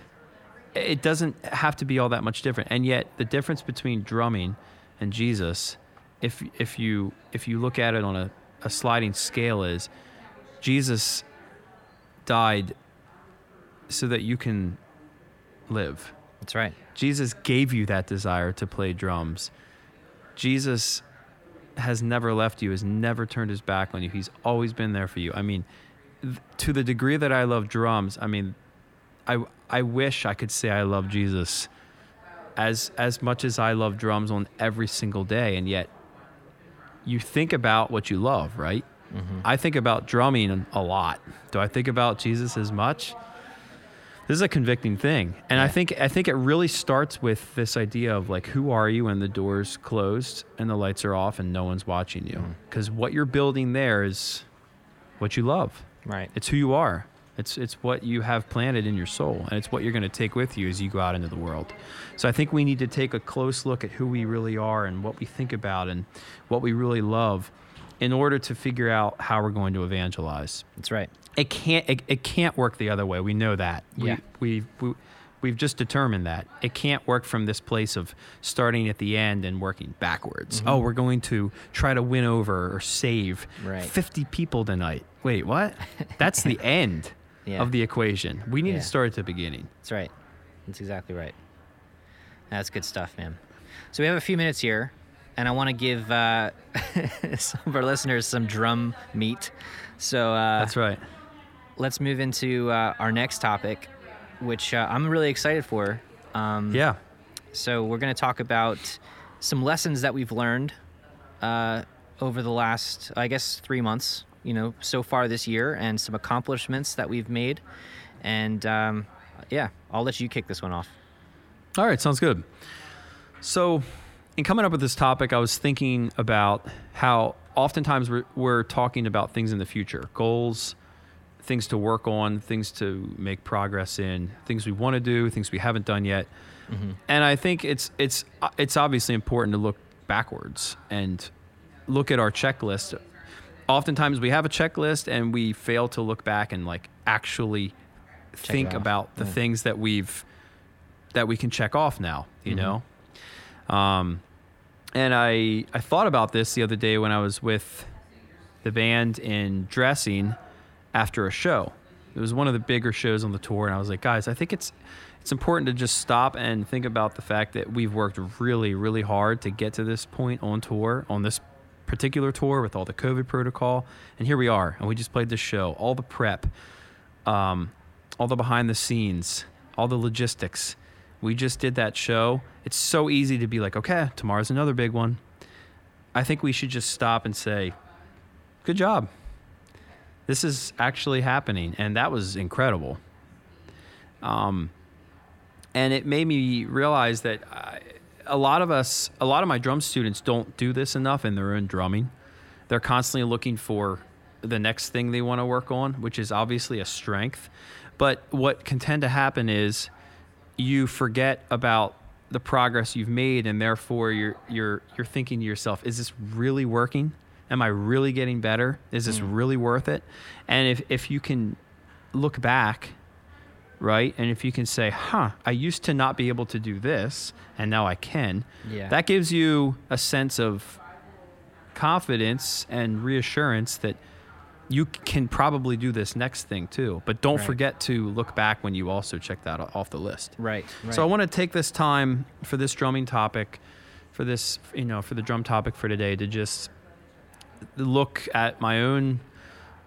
It doesn't have to be all that much different. And yet the difference between drumming and Jesus, if if you if you look at it on a a sliding scale, is Jesus died so that you can live. That's right. Jesus gave you that desire to play drums. Jesus has never left you, has never turned his back on you. He's always been there for you. I mean, th- to the degree that I love drums, I mean, I I wish I could say I love Jesus as as much as I love drums on every single day, and yet you think about what you love, right? Mm-hmm. I think about drumming a lot. Do I think about Jesus as much? This is a convicting thing. And yeah. I think I think it really starts with this idea of, like, who are you when the door's closed and the lights are off and no one's watching you? Because mm-hmm. what you're building there is what you love. Right. It's who you are. It's it's what you have planted in your soul, and it's what you're going to take with you as you go out into the world. So I think we need to take a close look at who we really are and what we think about and what we really love, in order to figure out how we're going to evangelize. That's right. It can't it, it can't work the other way. We know that. Yeah. We, we, we, we've just determined that. It can't work from this place of starting at the end and working backwards. Mm-hmm. Oh, we're going to try to win over or save right. fifty people tonight. Wait, what? That's the end yeah. of the equation. We need yeah. to start at the beginning. That's right. That's exactly right. That's good stuff, man. So we have a few minutes here, and I want to give uh, some of our listeners some drum meat. So uh, that's right. Let's move into uh, our next topic, which uh, I'm really excited for. Um, yeah. So we're going to talk about some lessons that we've learned uh, over the last, I guess, three months, you know, so far this year, and some accomplishments that we've made. And um, yeah, I'll let you kick this one off. All right. Sounds good. So in coming up with this topic, I was thinking about how oftentimes we're, we're talking about things in the future, goals, things to work on, things to make progress in, things we want to do, things we haven't done yet. Mm-hmm. And I think it's it's it's obviously important to look backwards and look at our checklist. Oftentimes we have a checklist and we fail to look back and like actually check think about the yeah. things that we've that we can check off now, you mm-hmm. know? Um, and I I thought about this the other day when I was with the band in dressing after a show. It was one of the bigger shows on the tour, and I was like, guys, I think it's it's important to just stop and think about the fact that we've worked really, really hard to get to this point on tour, on this particular tour with all the COVID protocol, and here we are, and we just played this show. All the prep, um, all the behind the scenes, all the logistics. We just did that show. It's so easy to be like, okay, tomorrow's another big one. I think we should just stop and say, good job. This is actually happening, and that was incredible. Um, and it made me realize that I, a lot of us, a lot of my drum students don't do this enough in their own drumming. They're constantly looking for the next thing they want to work on, which is obviously a strength. But what can tend to happen is you forget about the progress you've made, and therefore you're you're you're thinking to yourself, is this really working? Am I really getting better? Is this mm. really worth it? And if, if you can look back, right, and if you can say, huh, I used to not be able to do this, and now I can, yeah. that gives you a sense of confidence and reassurance that you can probably do this next thing too. But don't right. forget to look back when you also check that off the list. Right. right. So I want to take this time for this drumming topic, for this, you know, for the drum topic for today to just look at my own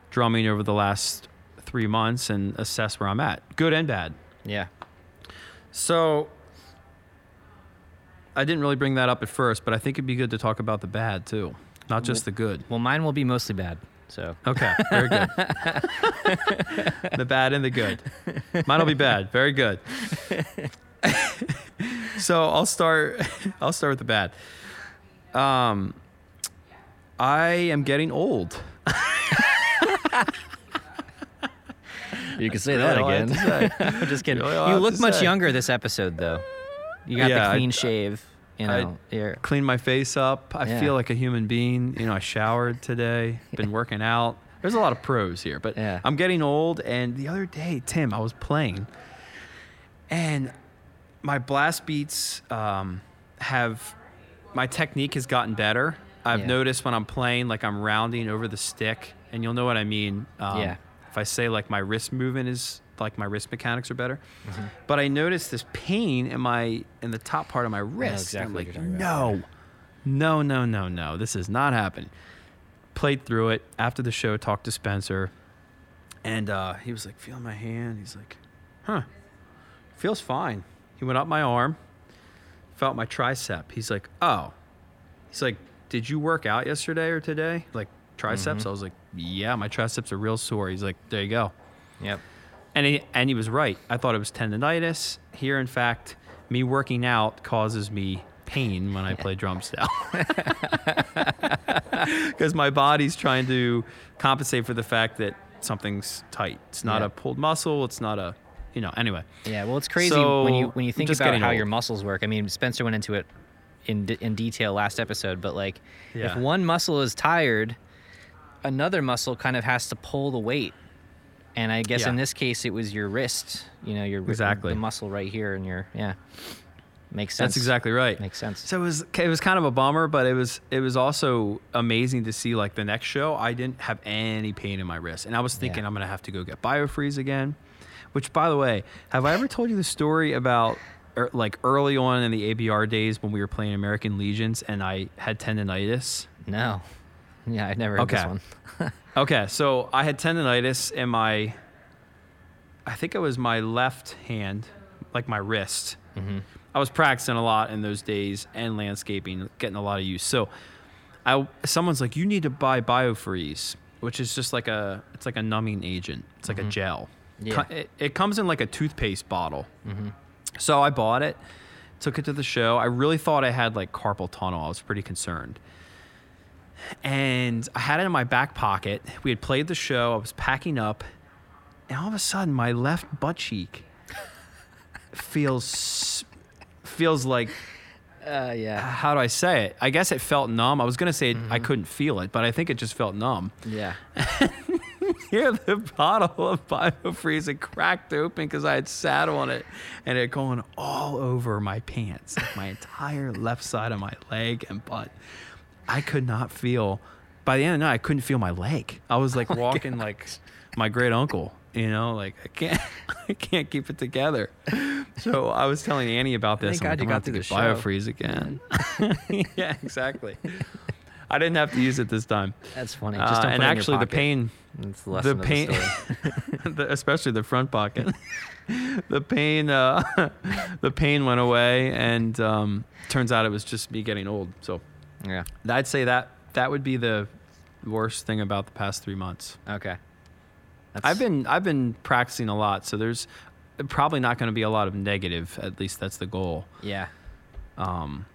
drumming over the last three months and assess where I'm at, good and bad. Yeah. So I didn't really bring that up at first, but I think it'd be good to talk about the bad too, not just the good. Well, mine will be mostly bad. So okay, very good. The bad and the good. Mine will be bad. Very good. So I'll start. I'll start with the bad. Um. I am getting old. You can say that again. I'm just kidding. Really you look much say. younger this episode, though. You got yeah, the clean I, shave. You know, I cleaned my face up. I yeah. feel like a human being. You know, I showered today. Been working out. There's a lot of pros here, but yeah. I'm getting old. And the other day, Tim, I was playing, and my blast beats um, have my technique has gotten better. I've yeah. noticed when I'm playing, like I'm rounding over the stick, and you'll know what I mean. Um, yeah. If I say like my wrist movement is like my wrist mechanics are better, mm-hmm. but I noticed this pain in my in the top part of my wrist. Exactly I'm like, what you're talking no, about. no, no, no, no, this is not happening. Played through it after the show. Talked to Spencer, and uh, he was like, feel my hand. He's like, huh, feels fine. He went up my arm, felt my tricep. He's like, oh, he's like. Did you work out yesterday or today? Like triceps? Mm-hmm. I was like, yeah, my triceps are real sore. He's like, there you go. Yep. And he, and he was right. I thought it was tendonitis. Here, in fact, me working out causes me pain when I play drums now. Because my body's trying to compensate for the fact that something's tight. It's not yep. a pulled muscle. It's not a, you know, anyway. Yeah, well, it's crazy so, when you when you think about how old. your muscles work. I mean, Spencer went into it. In, de- in detail last episode, but like yeah. if one muscle is tired, another muscle kind of has to pull the weight. And I guess yeah. in this case, it was your wrist, you know, your exactly. the muscle right here and your, yeah, makes sense. That's exactly right. Makes sense. So it was, it was kind of a bummer, but it was, it was also amazing to see like the next show, I didn't have any pain in my wrist. And I was thinking yeah. I'm going to have to go get Biofreeze again, which by the way, have I ever told you the story about er, like early on in the A B R days when we were playing American Legions and I had tendonitis? No. Yeah, I never had okay. this one. Okay, so I had tendonitis in my, I think it was my left hand, like my wrist. Mm-hmm. I was practicing a lot in those days and landscaping, getting a lot of use. So I, someone's like, you need to buy Biofreeze, which is just like a, it's like a numbing agent. It's like mm-hmm. a gel. Yeah. It, it comes in like a toothpaste bottle. Mm-hmm. So I bought it, took it to the show. I really thought I had like carpal tunnel. I was pretty concerned. And I had it in my back pocket. We had played the show. I was packing up. And all of a sudden, my left butt cheek feels feels like, uh, yeah. how do I say it? I guess it felt numb. I was going to say mm-hmm. I couldn't feel it, but I think it just felt numb. Yeah. Here, the bottle of Biofreeze had cracked open because I had sat on it. And it had gone all over my pants, like my entire left side of my leg and butt. I could not feel, by the end of the night, I couldn't feel my leg. I was like oh walking gosh. like my great uncle, you know, like I can't, I can't keep it together. So I was telling Annie about this. Thank I'm God like, you got through the show. Biofreeze again. Yeah, exactly. I didn't have to use it this time. That's funny. Just don't uh, and put it actually, in your pocket. the pain, That's the, lesson the pain, the the, especially the front pocket, the pain, uh, the pain went away, and um, turns out it was just me getting old. So. Yeah, I'd say that that would be the worst thing about the past three months. Okay, That's... I've been I've been practicing a lot, so there's probably not going to be a lot of negative. At least that's the goal. Yeah. Um,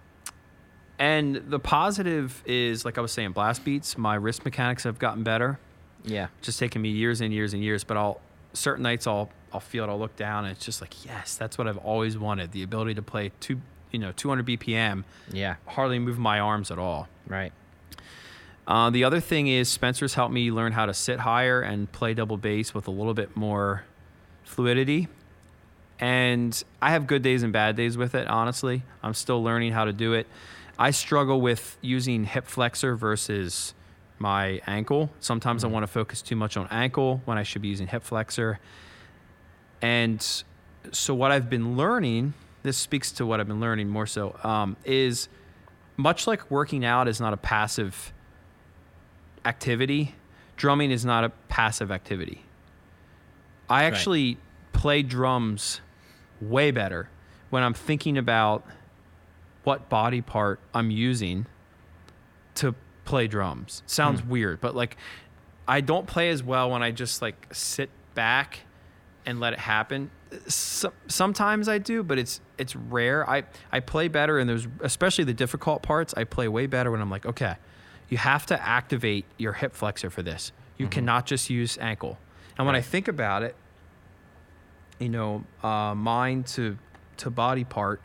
and the positive is, like I was saying, blast beats. My wrist mechanics have gotten better. Yeah. It's just taken me years and years and years, but I'll certain nights I'll I'll feel it. I'll look down, and it's just like yes, that's what I've always wanted: the ability to play two. You know, two hundred B P M. Yeah. Hardly move my arms at all. Right. Uh, the other thing is Spencer's helped me learn how to sit higher and play double bass with a little bit more fluidity. And I have good days and bad days with it, honestly. I'm still learning how to do it. I struggle with using hip flexor versus my ankle. Sometimes mm-hmm. I want to focus too much on ankle when I should be using hip flexor. And so what I've been learning... This speaks to what I've been learning more so, um, is much like working out is not a passive activity, drumming is not a passive activity. I That's actually right. play drums way better when I'm thinking about what body part I'm using to play drums. Sounds hmm. weird, but like I don't play as well when I just like sit back and let it happen. So, sometimes I do, but it's it's rare. I, I play better, and there's especially the difficult parts. I play way better when I'm like, okay, you have to activate your hip flexor for this. You mm-hmm. cannot just use ankle. And when right. I think about it, you know, uh, mind to to body part,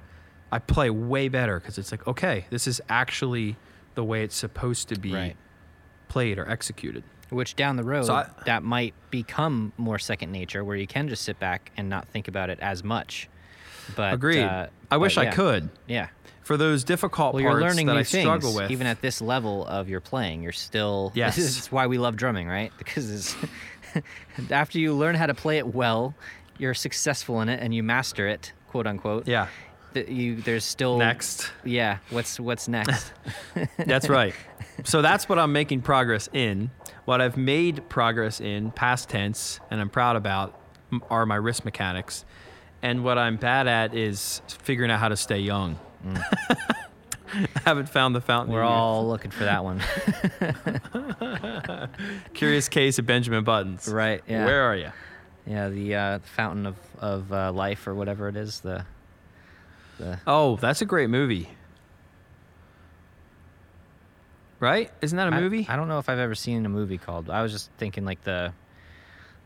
I play way better because it's like, okay, this is actually the way it's supposed to be right. played or executed. Which down the road, so I, that might become more second nature where you can just sit back and not think about it as much. But Agreed. Uh, I wish but, yeah. I could. Yeah. For those difficult well, parts you're learning that new I things, struggle with. Even at this level of your playing, you're still... Yes. This is why we love drumming, right? Because it's after you learn how to play it well, you're successful in it and you master it, quote unquote. Yeah. Th- you, there's still... Next. Yeah. What's, what's next? That's right. So that's what I'm making progress in. What I've made progress in, past tense, and I'm proud about, are my wrist mechanics. And what I'm bad at is figuring out how to stay young. Mm. I haven't found the fountain. We're all yet. Looking for that one. Curious Case of Benjamin Buttons. Right. Yeah. Where are you? Yeah, the uh, fountain of, of uh, life or whatever it is. The, the. Oh, that's a great movie. Right? Isn't that a movie? I, I don't know if I've ever seen a movie called. I was just thinking like the,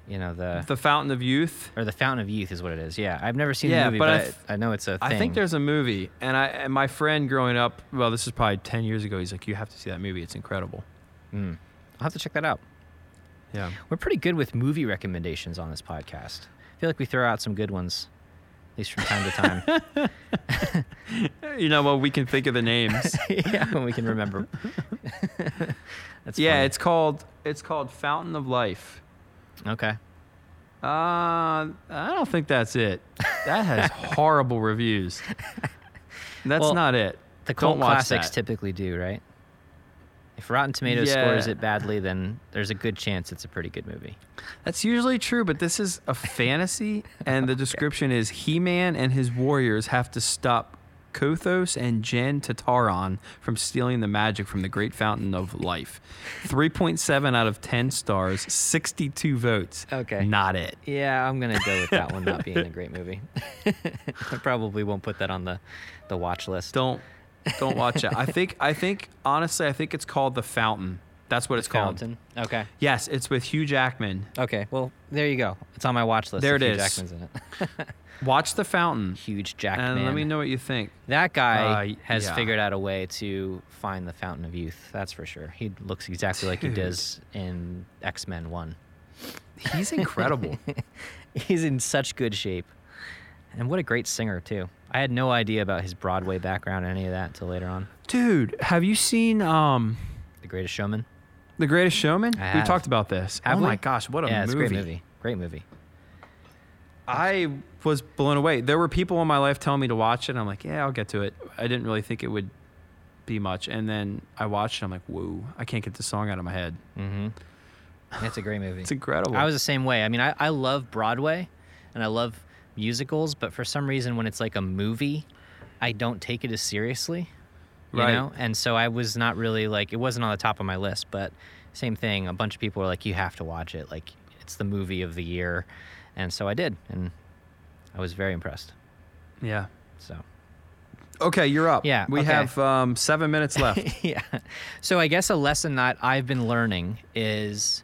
you know, the... The Fountain of Youth? Or The Fountain of Youth is what it is. Yeah. I've never seen yeah, the movie, but, but I, th- I know it's a thing. I think there's a movie. And I and my friend growing up, well, this is probably ten years ago, he's like, you have to see that movie. It's incredible. Mm. I'll have to check that out. Yeah. We're pretty good with movie recommendations on this podcast. I feel like we throw out some good ones, at least from time to time. You know, well, we can think of the names. Yeah, we can remember. That's yeah, funny. it's called it's called Fountain of Life. Okay. Uh, I don't think that's it. That has horrible reviews. That's well, not it. The cult classics that. typically do, right? If Rotten Tomatoes yeah. scores it badly, then there's a good chance it's a pretty good movie. That's usually true, but this is a fantasy, and the description okay. is He-Man and his warriors have to stop Kothos and Jen Tataran from stealing the magic from the Great Fountain of Life. three point seven out of ten stars, sixty-two votes. Okay. Not it. Yeah, I'm going to go with that one not being a great movie. I probably won't put that on the, the watch list. Don't don't watch it. I think, I think honestly, I think it's called The Fountain. That's what the it's Fountain. called. Okay. Yes, it's with Hugh Jackman. Okay, well, there you go. It's on my watch list. There it Hugh is. Hugh Jackman's in it. Watch The Fountain. Huge Jackman. And let me know what you think. That guy uh, has yeah. figured out a way to find the Fountain of Youth, that's for sure. He looks exactly Dude. like he does in X-Men one. He's incredible. He's in such good shape. And what a great singer, too. I had no idea about his Broadway background or any of that until later on. Dude, have you seen... Um, The Greatest Showman? The Greatest Showman? I we have. talked about this. Have oh, we? my gosh, what a yeah, movie. Yeah, it's a great movie. Great movie. I was blown away. There were people in my life telling me to watch it. I'm like, yeah, I'll get to it. I didn't really think it would be much. And then I watched it. I'm like, whoa, I can't get this song out of my head. Mm-hmm. It's a great movie. It's incredible. I was the same way. I mean, I, I love Broadway and I love musicals, but for some reason when it's like a movie, I don't take it as seriously. You right. know? And so I was not really like, it wasn't on the top of my list, but same thing. A bunch of people were like, you have to watch it. Like, it's the movie of the year. And so I did, and I was very impressed. Yeah. So. Okay, you're up. Yeah. We okay. have um, seven minutes left. Yeah. So I guess a lesson that I've been learning is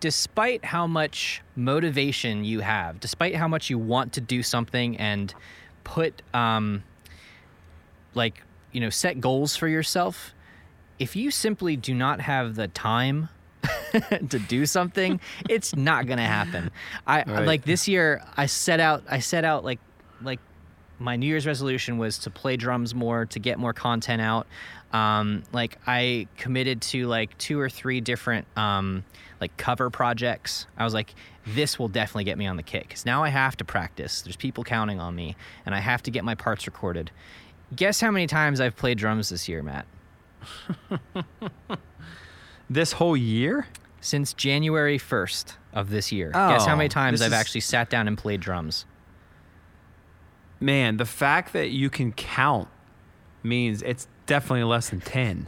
despite how much motivation you have, despite how much you want to do something and put, um, like, you know, set goals for yourself, if you simply do not have the time to do something, it's not gonna happen. I right. like this year I set out I set out like like my New Year's resolution was to play drums more, to get more content out. Um, like I committed to like two or three different um, like cover projects. I was like, this will definitely get me on the kick because now I have to practice. There's people counting on me and I have to get my parts recorded. Guess how many times I've played drums this year, Matt? This whole year? Since January first of this year. Oh, guess how many times I've is... actually sat down and played drums. Man, the fact that you can count means it's definitely less than ten.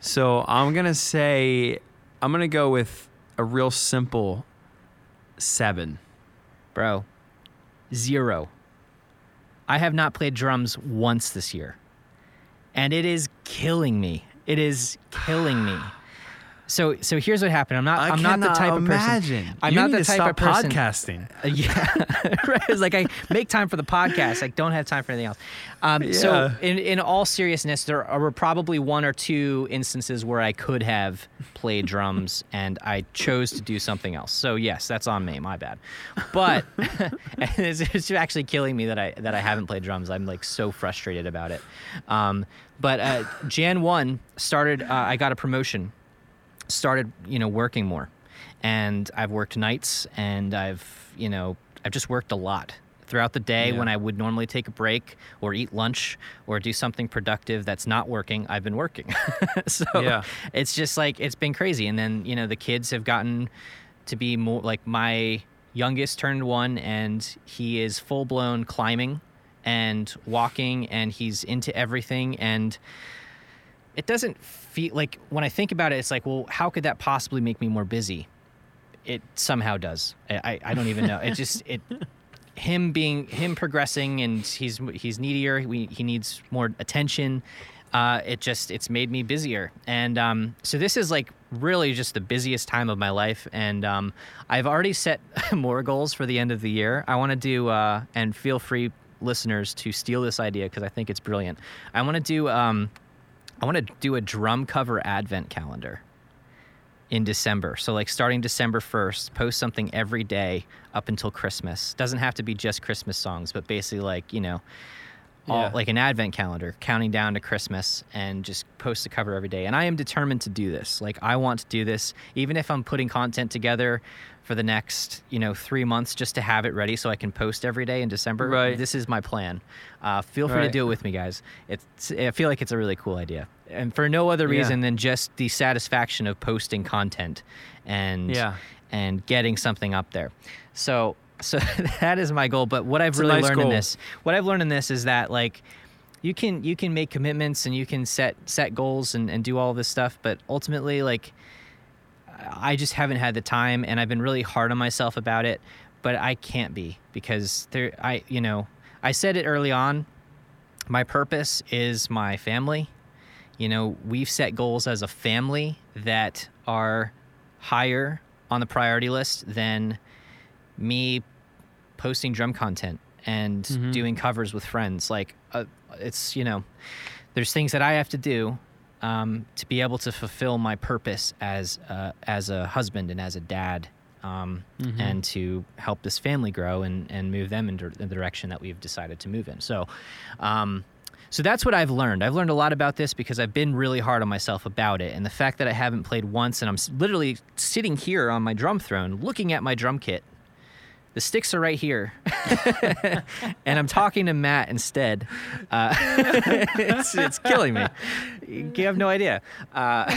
So I'm going to say, I'm going to go with a real simple seven. Bro, zero. I have not played drums once this year. And it is killing me. It is killing me. So so here's what happened. I'm not I I'm not the type of person. Imagine. I'm you not need the to type stop of person. Podcasting. Uh, yeah. Right. It's like I make time for the podcast. I don't have time for anything else. Um, yeah. So in in all seriousness, there were probably one or two instances where I could have played drums and I chose to do something else. So yes, that's on me. My bad. But it's, it's actually killing me that I that I haven't played drums. I'm like so frustrated about it. Um, but uh, January first started. Uh, I got a promotion. Started, you know, working more, and I've worked nights, and I've, you know, I've just worked a lot throughout the day yeah. when I would normally take a break or eat lunch or do something productive that's not working. I've been working, so yeah. it's just like it's been crazy. And then you know the kids have gotten to be more like my youngest turned one, and he is full blown climbing and walking, and he's into everything and. It doesn't feel like when I think about it, it's like, well, how could that possibly make me more busy? It somehow does. I, I don't even know. It just it him being him progressing and he's he's needier. He, he needs more attention. Uh, it just it's made me busier. And um, so this is like really just the busiest time of my life. And um, I've already set more goals for the end of the year. I want to do uh, and feel free listeners to steal this idea because I think it's brilliant. I want to do. Um, I want to do a drum cover advent calendar. in December. So like starting December first, post something every day up until Christmas. Doesn't have to be just Christmas songs, but basically like, you know, all, yeah. like an advent calendar, counting down to Christmas, and just post a cover every day. And I am determined to do this. Like I want to do this, even if I'm putting content together for the next, you know, three months just to have it ready so I can post every day in December. Right. This is my plan. Uh, feel free right. to do it with me, guys. It's, I feel like it's a really cool idea. And for no other reason yeah. than just the satisfaction of posting content and yeah. and getting something up there. So... So that is my goal. But what I've it's really nice learned goal. in this, what I've learned in this is that like you can you can make commitments and you can set set goals and, and do all this stuff. But ultimately, like I just haven't had the time, and I've been really hard on myself about it. But I can't be, because there I you know, I said it early on. My purpose is my family. You know, we've set goals as a family that are higher on the priority list than me posting drum content and mm-hmm. doing covers with friends. Like uh, it's, you know, there's things that I have to do um, to be able to fulfill my purpose as uh, as a husband and as a dad, um, mm-hmm. and to help this family grow and, and move them in the direction that we've decided to move in. So, um, so that's what I've learned. I've learned a lot about this because I've been really hard on myself about it. And the fact that I haven't played once, and I'm literally sitting here on my drum throne looking at my drum kit. The sticks are right here, and I'm talking to Matt instead. Uh, it's, it's killing me. You have no idea. Uh,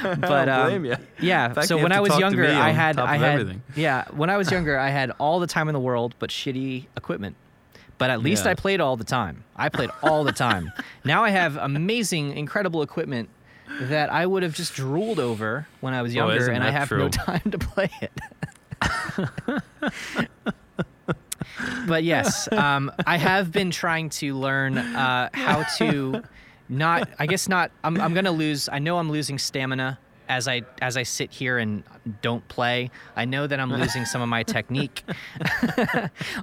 but um, blame you. yeah, fact, so when I was younger, I had I had everything. yeah. When I was younger, I had all the time in the world, but shitty equipment. But at least yeah. I played all the time. I played all the time. Now I have amazing, incredible equipment that I would have just drooled over when I was younger, oh, and I have true? no time to play it. But yes, um, I have been trying to learn uh, how to not, I guess not, I'm, I'm going to lose, I know I'm losing stamina as I as I sit here and don't play. I know that I'm losing some of my technique.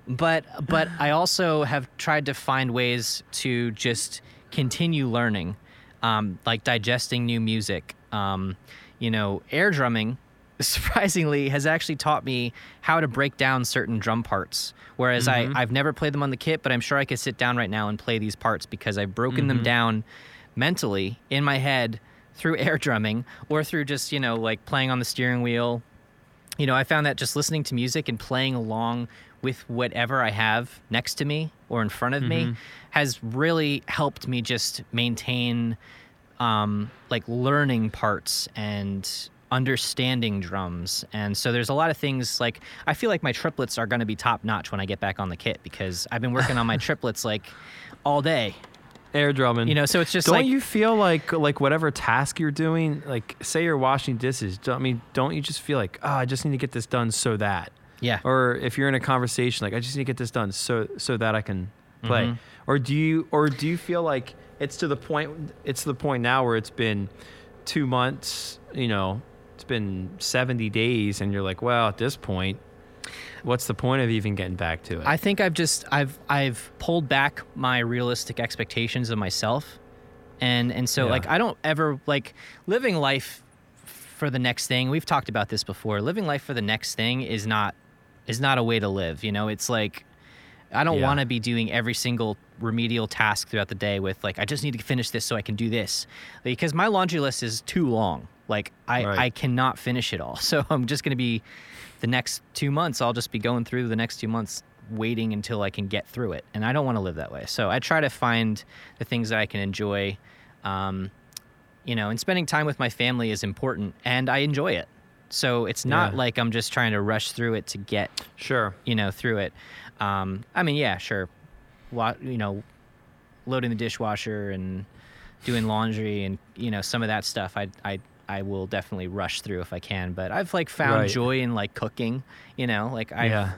but But I also have tried to find ways to just continue learning. Um, like digesting new music, um, you know, air drumming, surprisingly, has actually taught me how to break down certain drum parts. Whereas mm-hmm. I, I've never played them on the kit, but I'm sure I could sit down right now and play these parts because I've broken mm-hmm. them down mentally in my head through air drumming or through just, you know, like playing on the steering wheel. You know, I found that just listening to music and playing along with whatever I have next to me or in front of mm-hmm. me has really helped me just maintain um, like learning parts and understanding drums. And so there's a lot of things like I feel like my triplets are going to be top notch when I get back on the kit because I've been working on my triplets like all day. Air drumming. You know, so it's just don't like... Don't you feel like like whatever task you're doing, like say you're washing dishes, don't, I mean, don't you just feel like, oh, I just need to get this done so that. Yeah. Or if you're in a conversation, like I just need to get this done so so that I can play. Mm-hmm. Or do you or do you feel like it's to the point it's to the point now where it's been two months, you know, it's been seventy days, and you're like, well, at this point, what's the point of even getting back to it? I think I've just I've I've pulled back my realistic expectations of myself, and and so yeah. like I don't ever like living life for the next thing. We've talked about this before. Living life for the next thing is not is not a way to live. You know, it's like I don't yeah. want to be doing every single remedial task throughout the day with like I just need to finish this so I can do this, because my laundry list is too long. Like I right. I cannot finish it all. So I'm just gonna be. The next two months, I'll just be going through the next two months waiting until I can get through it. And I don't want to live that way. So I try to find the things that I can enjoy, um, you know, and spending time with my family is important, and I enjoy it. So it's not yeah. like I'm just trying to rush through it to get, sure, you know, through it. Um, I mean, yeah, sure. Lo- you know, loading the dishwasher and doing laundry and, you know, some of that stuff I, I, I will definitely rush through if I can, but I've like found right. joy in like cooking, you know, like I yeah.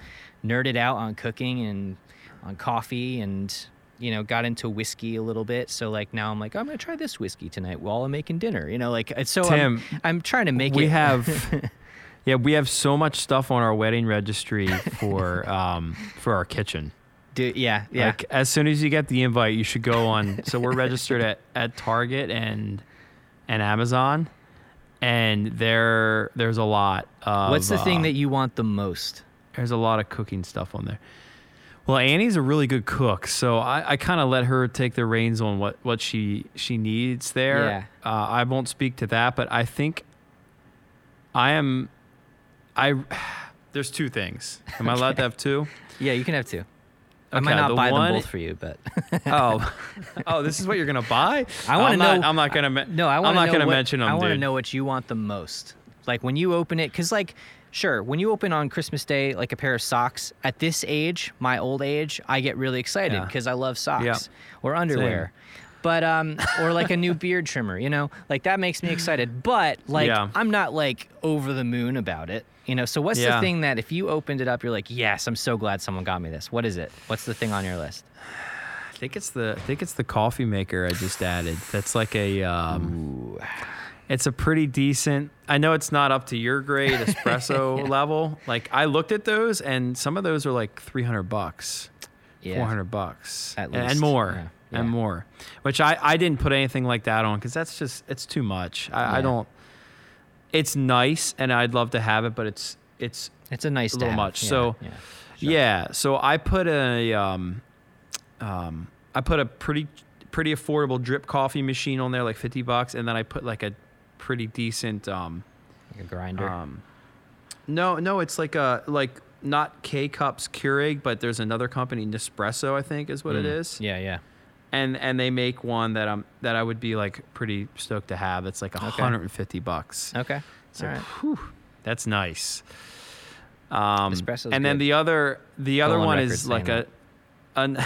nerded out on cooking and on coffee and, you know, got into whiskey a little bit. So like now I'm like, I'm going to try this whiskey tonight while I'm making dinner, you know, like, so Tim, I'm, I'm trying to make we it. We have, yeah, we have so much stuff on our wedding registry for, um, for our kitchen. Dude, yeah. Yeah. Like as soon as you get the invite, you should go on. So we're registered at, at Target and and Amazon, and there there's a lot of... What's the uh, thing that you want the most? There's a lot of cooking stuff on there. Well, Annie's a really good cook, so I, I kind of let her take the reins on what, what she, she needs there. Yeah. Uh, I won't speak to that, but I think I am... I There's two things. Am I allowed to have two? Yeah, you can have two. Okay, I might not the buy one, them both for you, but oh, oh, this is what you're gonna buy. I want to know. Not, I'm not gonna. Me- no, I want. I'm not know gonna what, mention them. I want to know what you want the most. Like when you open it, because like, sure, when you open on Christmas Day, like a pair of socks. At this age, my old age, I get really excited because yeah. I love socks yeah. or underwear, Same. but um, or like a new beard trimmer. You know, like that makes me excited. But like, yeah. I'm not like over the moon about it. You know, so what's yeah. the thing that if you opened it up, you're like, yes, I'm so glad someone got me this. What is it? What's the thing on your list? I think it's the I think it's the coffee maker I just added. That's like a, um, it's a pretty decent. I know it's not up to your grade espresso yeah. level. Like I looked at those, and some of those are like three hundred bucks, yeah. four hundred bucks, at least. And, and more. Yeah. Yeah. And more, which I, I didn't put anything like that on because that's just it's too much. I, yeah. I don't. It's nice, and I'd love to have it, but it's it's it's a nice a little much. Yeah, so, yeah, sure. yeah. So I put a um, um, I put a pretty pretty affordable drip coffee machine on there, like fifty bucks, and then I put like a pretty decent um, like a grinder. Um, no, no, it's like a like not K Cups Keurig, but there's another company, Nespresso, I think, is what mm. it is. Yeah, yeah. And and they make one that I'm that I would be like pretty stoked to have. It's like a hundred and fifty bucks. Okay, so all right. Whew, that's nice. Um, Espresso's and then good. the other the other one is like a, an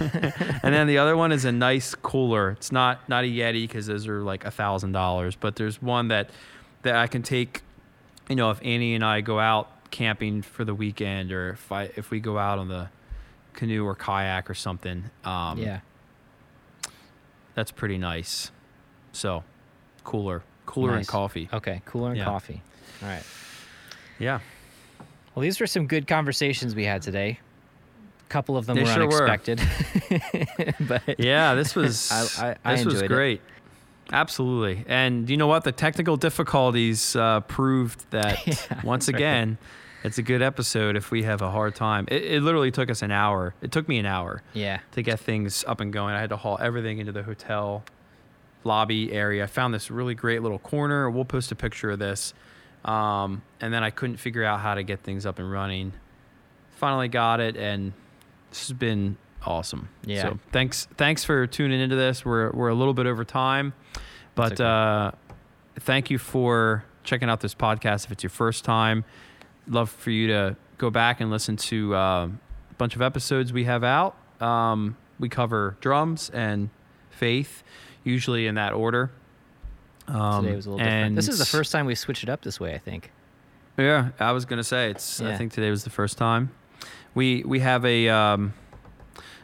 and then the other one is a nice cooler. It's not not a Yeti because those are like a thousand dollars. But there's one that that I can take. You know, if Annie and I go out camping for the weekend, or if I if we go out on the canoe or kayak or something. Um, yeah. That's pretty nice. So, cooler. Cooler nice. And coffee. Okay, cooler and yeah. coffee. All right. Yeah. Well, these were some good conversations we had today. A couple of them they were sure unexpected. Were. But yeah, this was I, I, this I was great. It. Absolutely. And you know what? The technical difficulties uh, proved that, yeah, once again, right. it's a good episode if we have a hard time. It, it literally took us an hour. It took me an hour yeah. to get things up and going. I had to haul everything into the hotel lobby area. I found this really great little corner. We'll post a picture of this. Um, and then I couldn't figure out how to get things up and running. Finally got it, and this has been awesome. Yeah. So thanks thanks for tuning into this. We're we're a little bit over time, but okay. uh, thank you for checking out this podcast if it's your first time. Love for you to go back and listen to uh, a bunch of episodes we have out. Um, we cover drums and faith, usually in that order. Um, Today was a little different. This is the first time we switched it up this way, I think. Yeah, I was gonna say it's. Yeah. I think today was the first time. We we have a um,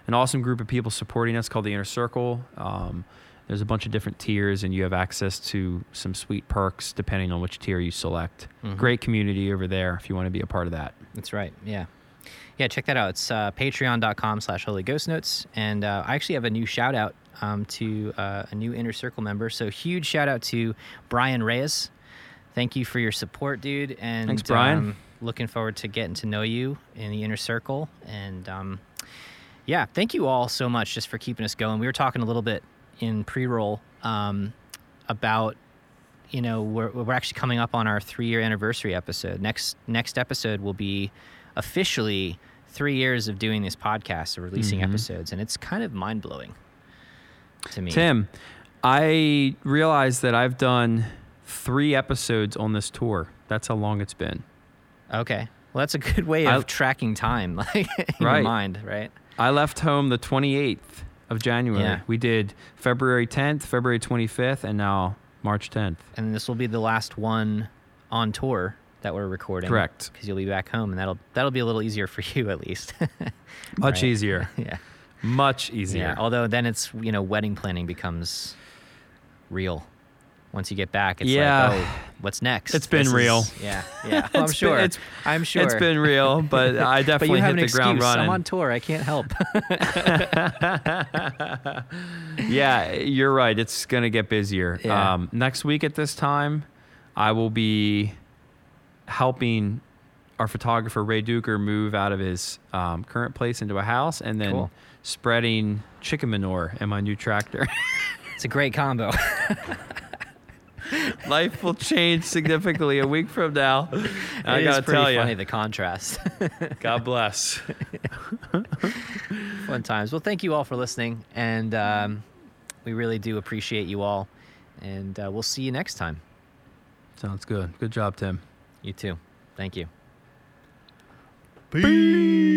an awesome group of people supporting us called the Inner Circle. Um, there's a bunch of different tiers, and you have access to some sweet perks depending on which tier you select. Mm-hmm. Great community over there if you want to be a part of that. That's right, yeah. Yeah, check that out. It's uh, patreon.com slash Holy Ghost Notes. And uh, I actually have a new shout-out um, to uh, a new Inner Circle member. So huge shout-out to Brian Reyes. Thank you for your support, dude. And, thanks, Brian. Um, looking forward to getting to know you in the Inner Circle. And, um, yeah, thank you all so much just for keeping us going. We were talking a little bit in pre-roll um, about, you know, we're, we're actually coming up on our three-year anniversary episode. Next next episode will be officially three years of doing this podcast and releasing mm-hmm. episodes, and it's kind of mind-blowing to me. Tim, I realized that I've done three episodes on this tour. That's how long it's been. Okay. Well, that's a good way of I, tracking time, like, in right. your mind, right? I left home the twenty-eighth of January. Yeah. We did February tenth, February twenty-fifth, and now March tenth. And this will be the last one on tour that we're recording. Correct. Because you'll be back home, and that'll that'll be a little easier for you, at least. Much right? easier. Yeah. Much easier. Yeah. Although then it's, you know, wedding planning becomes real. Once you get back, it's yeah. like, oh, what's next? It's been this real. Is, yeah, yeah. Well, I'm sure. Been, it's, I'm sure. It's been real, but I definitely but hit the excuse. ground running. I'm on tour. I can't help. Yeah, you're right. It's going to get busier. Yeah. Um, next week at this time, I will be helping our photographer, Ray Duker, move out of his um, current place into a house and then cool. spreading chicken manure in my new tractor. It's a great combo. Life will change significantly a week from now. It I gotta tell you, it's pretty funny the contrast. God bless. Fun times. Well, thank you all for listening, and um, we really do appreciate you all. And uh, we'll see you next time. Sounds good. Good job, Tim. You too. Thank you. Peace. Peace.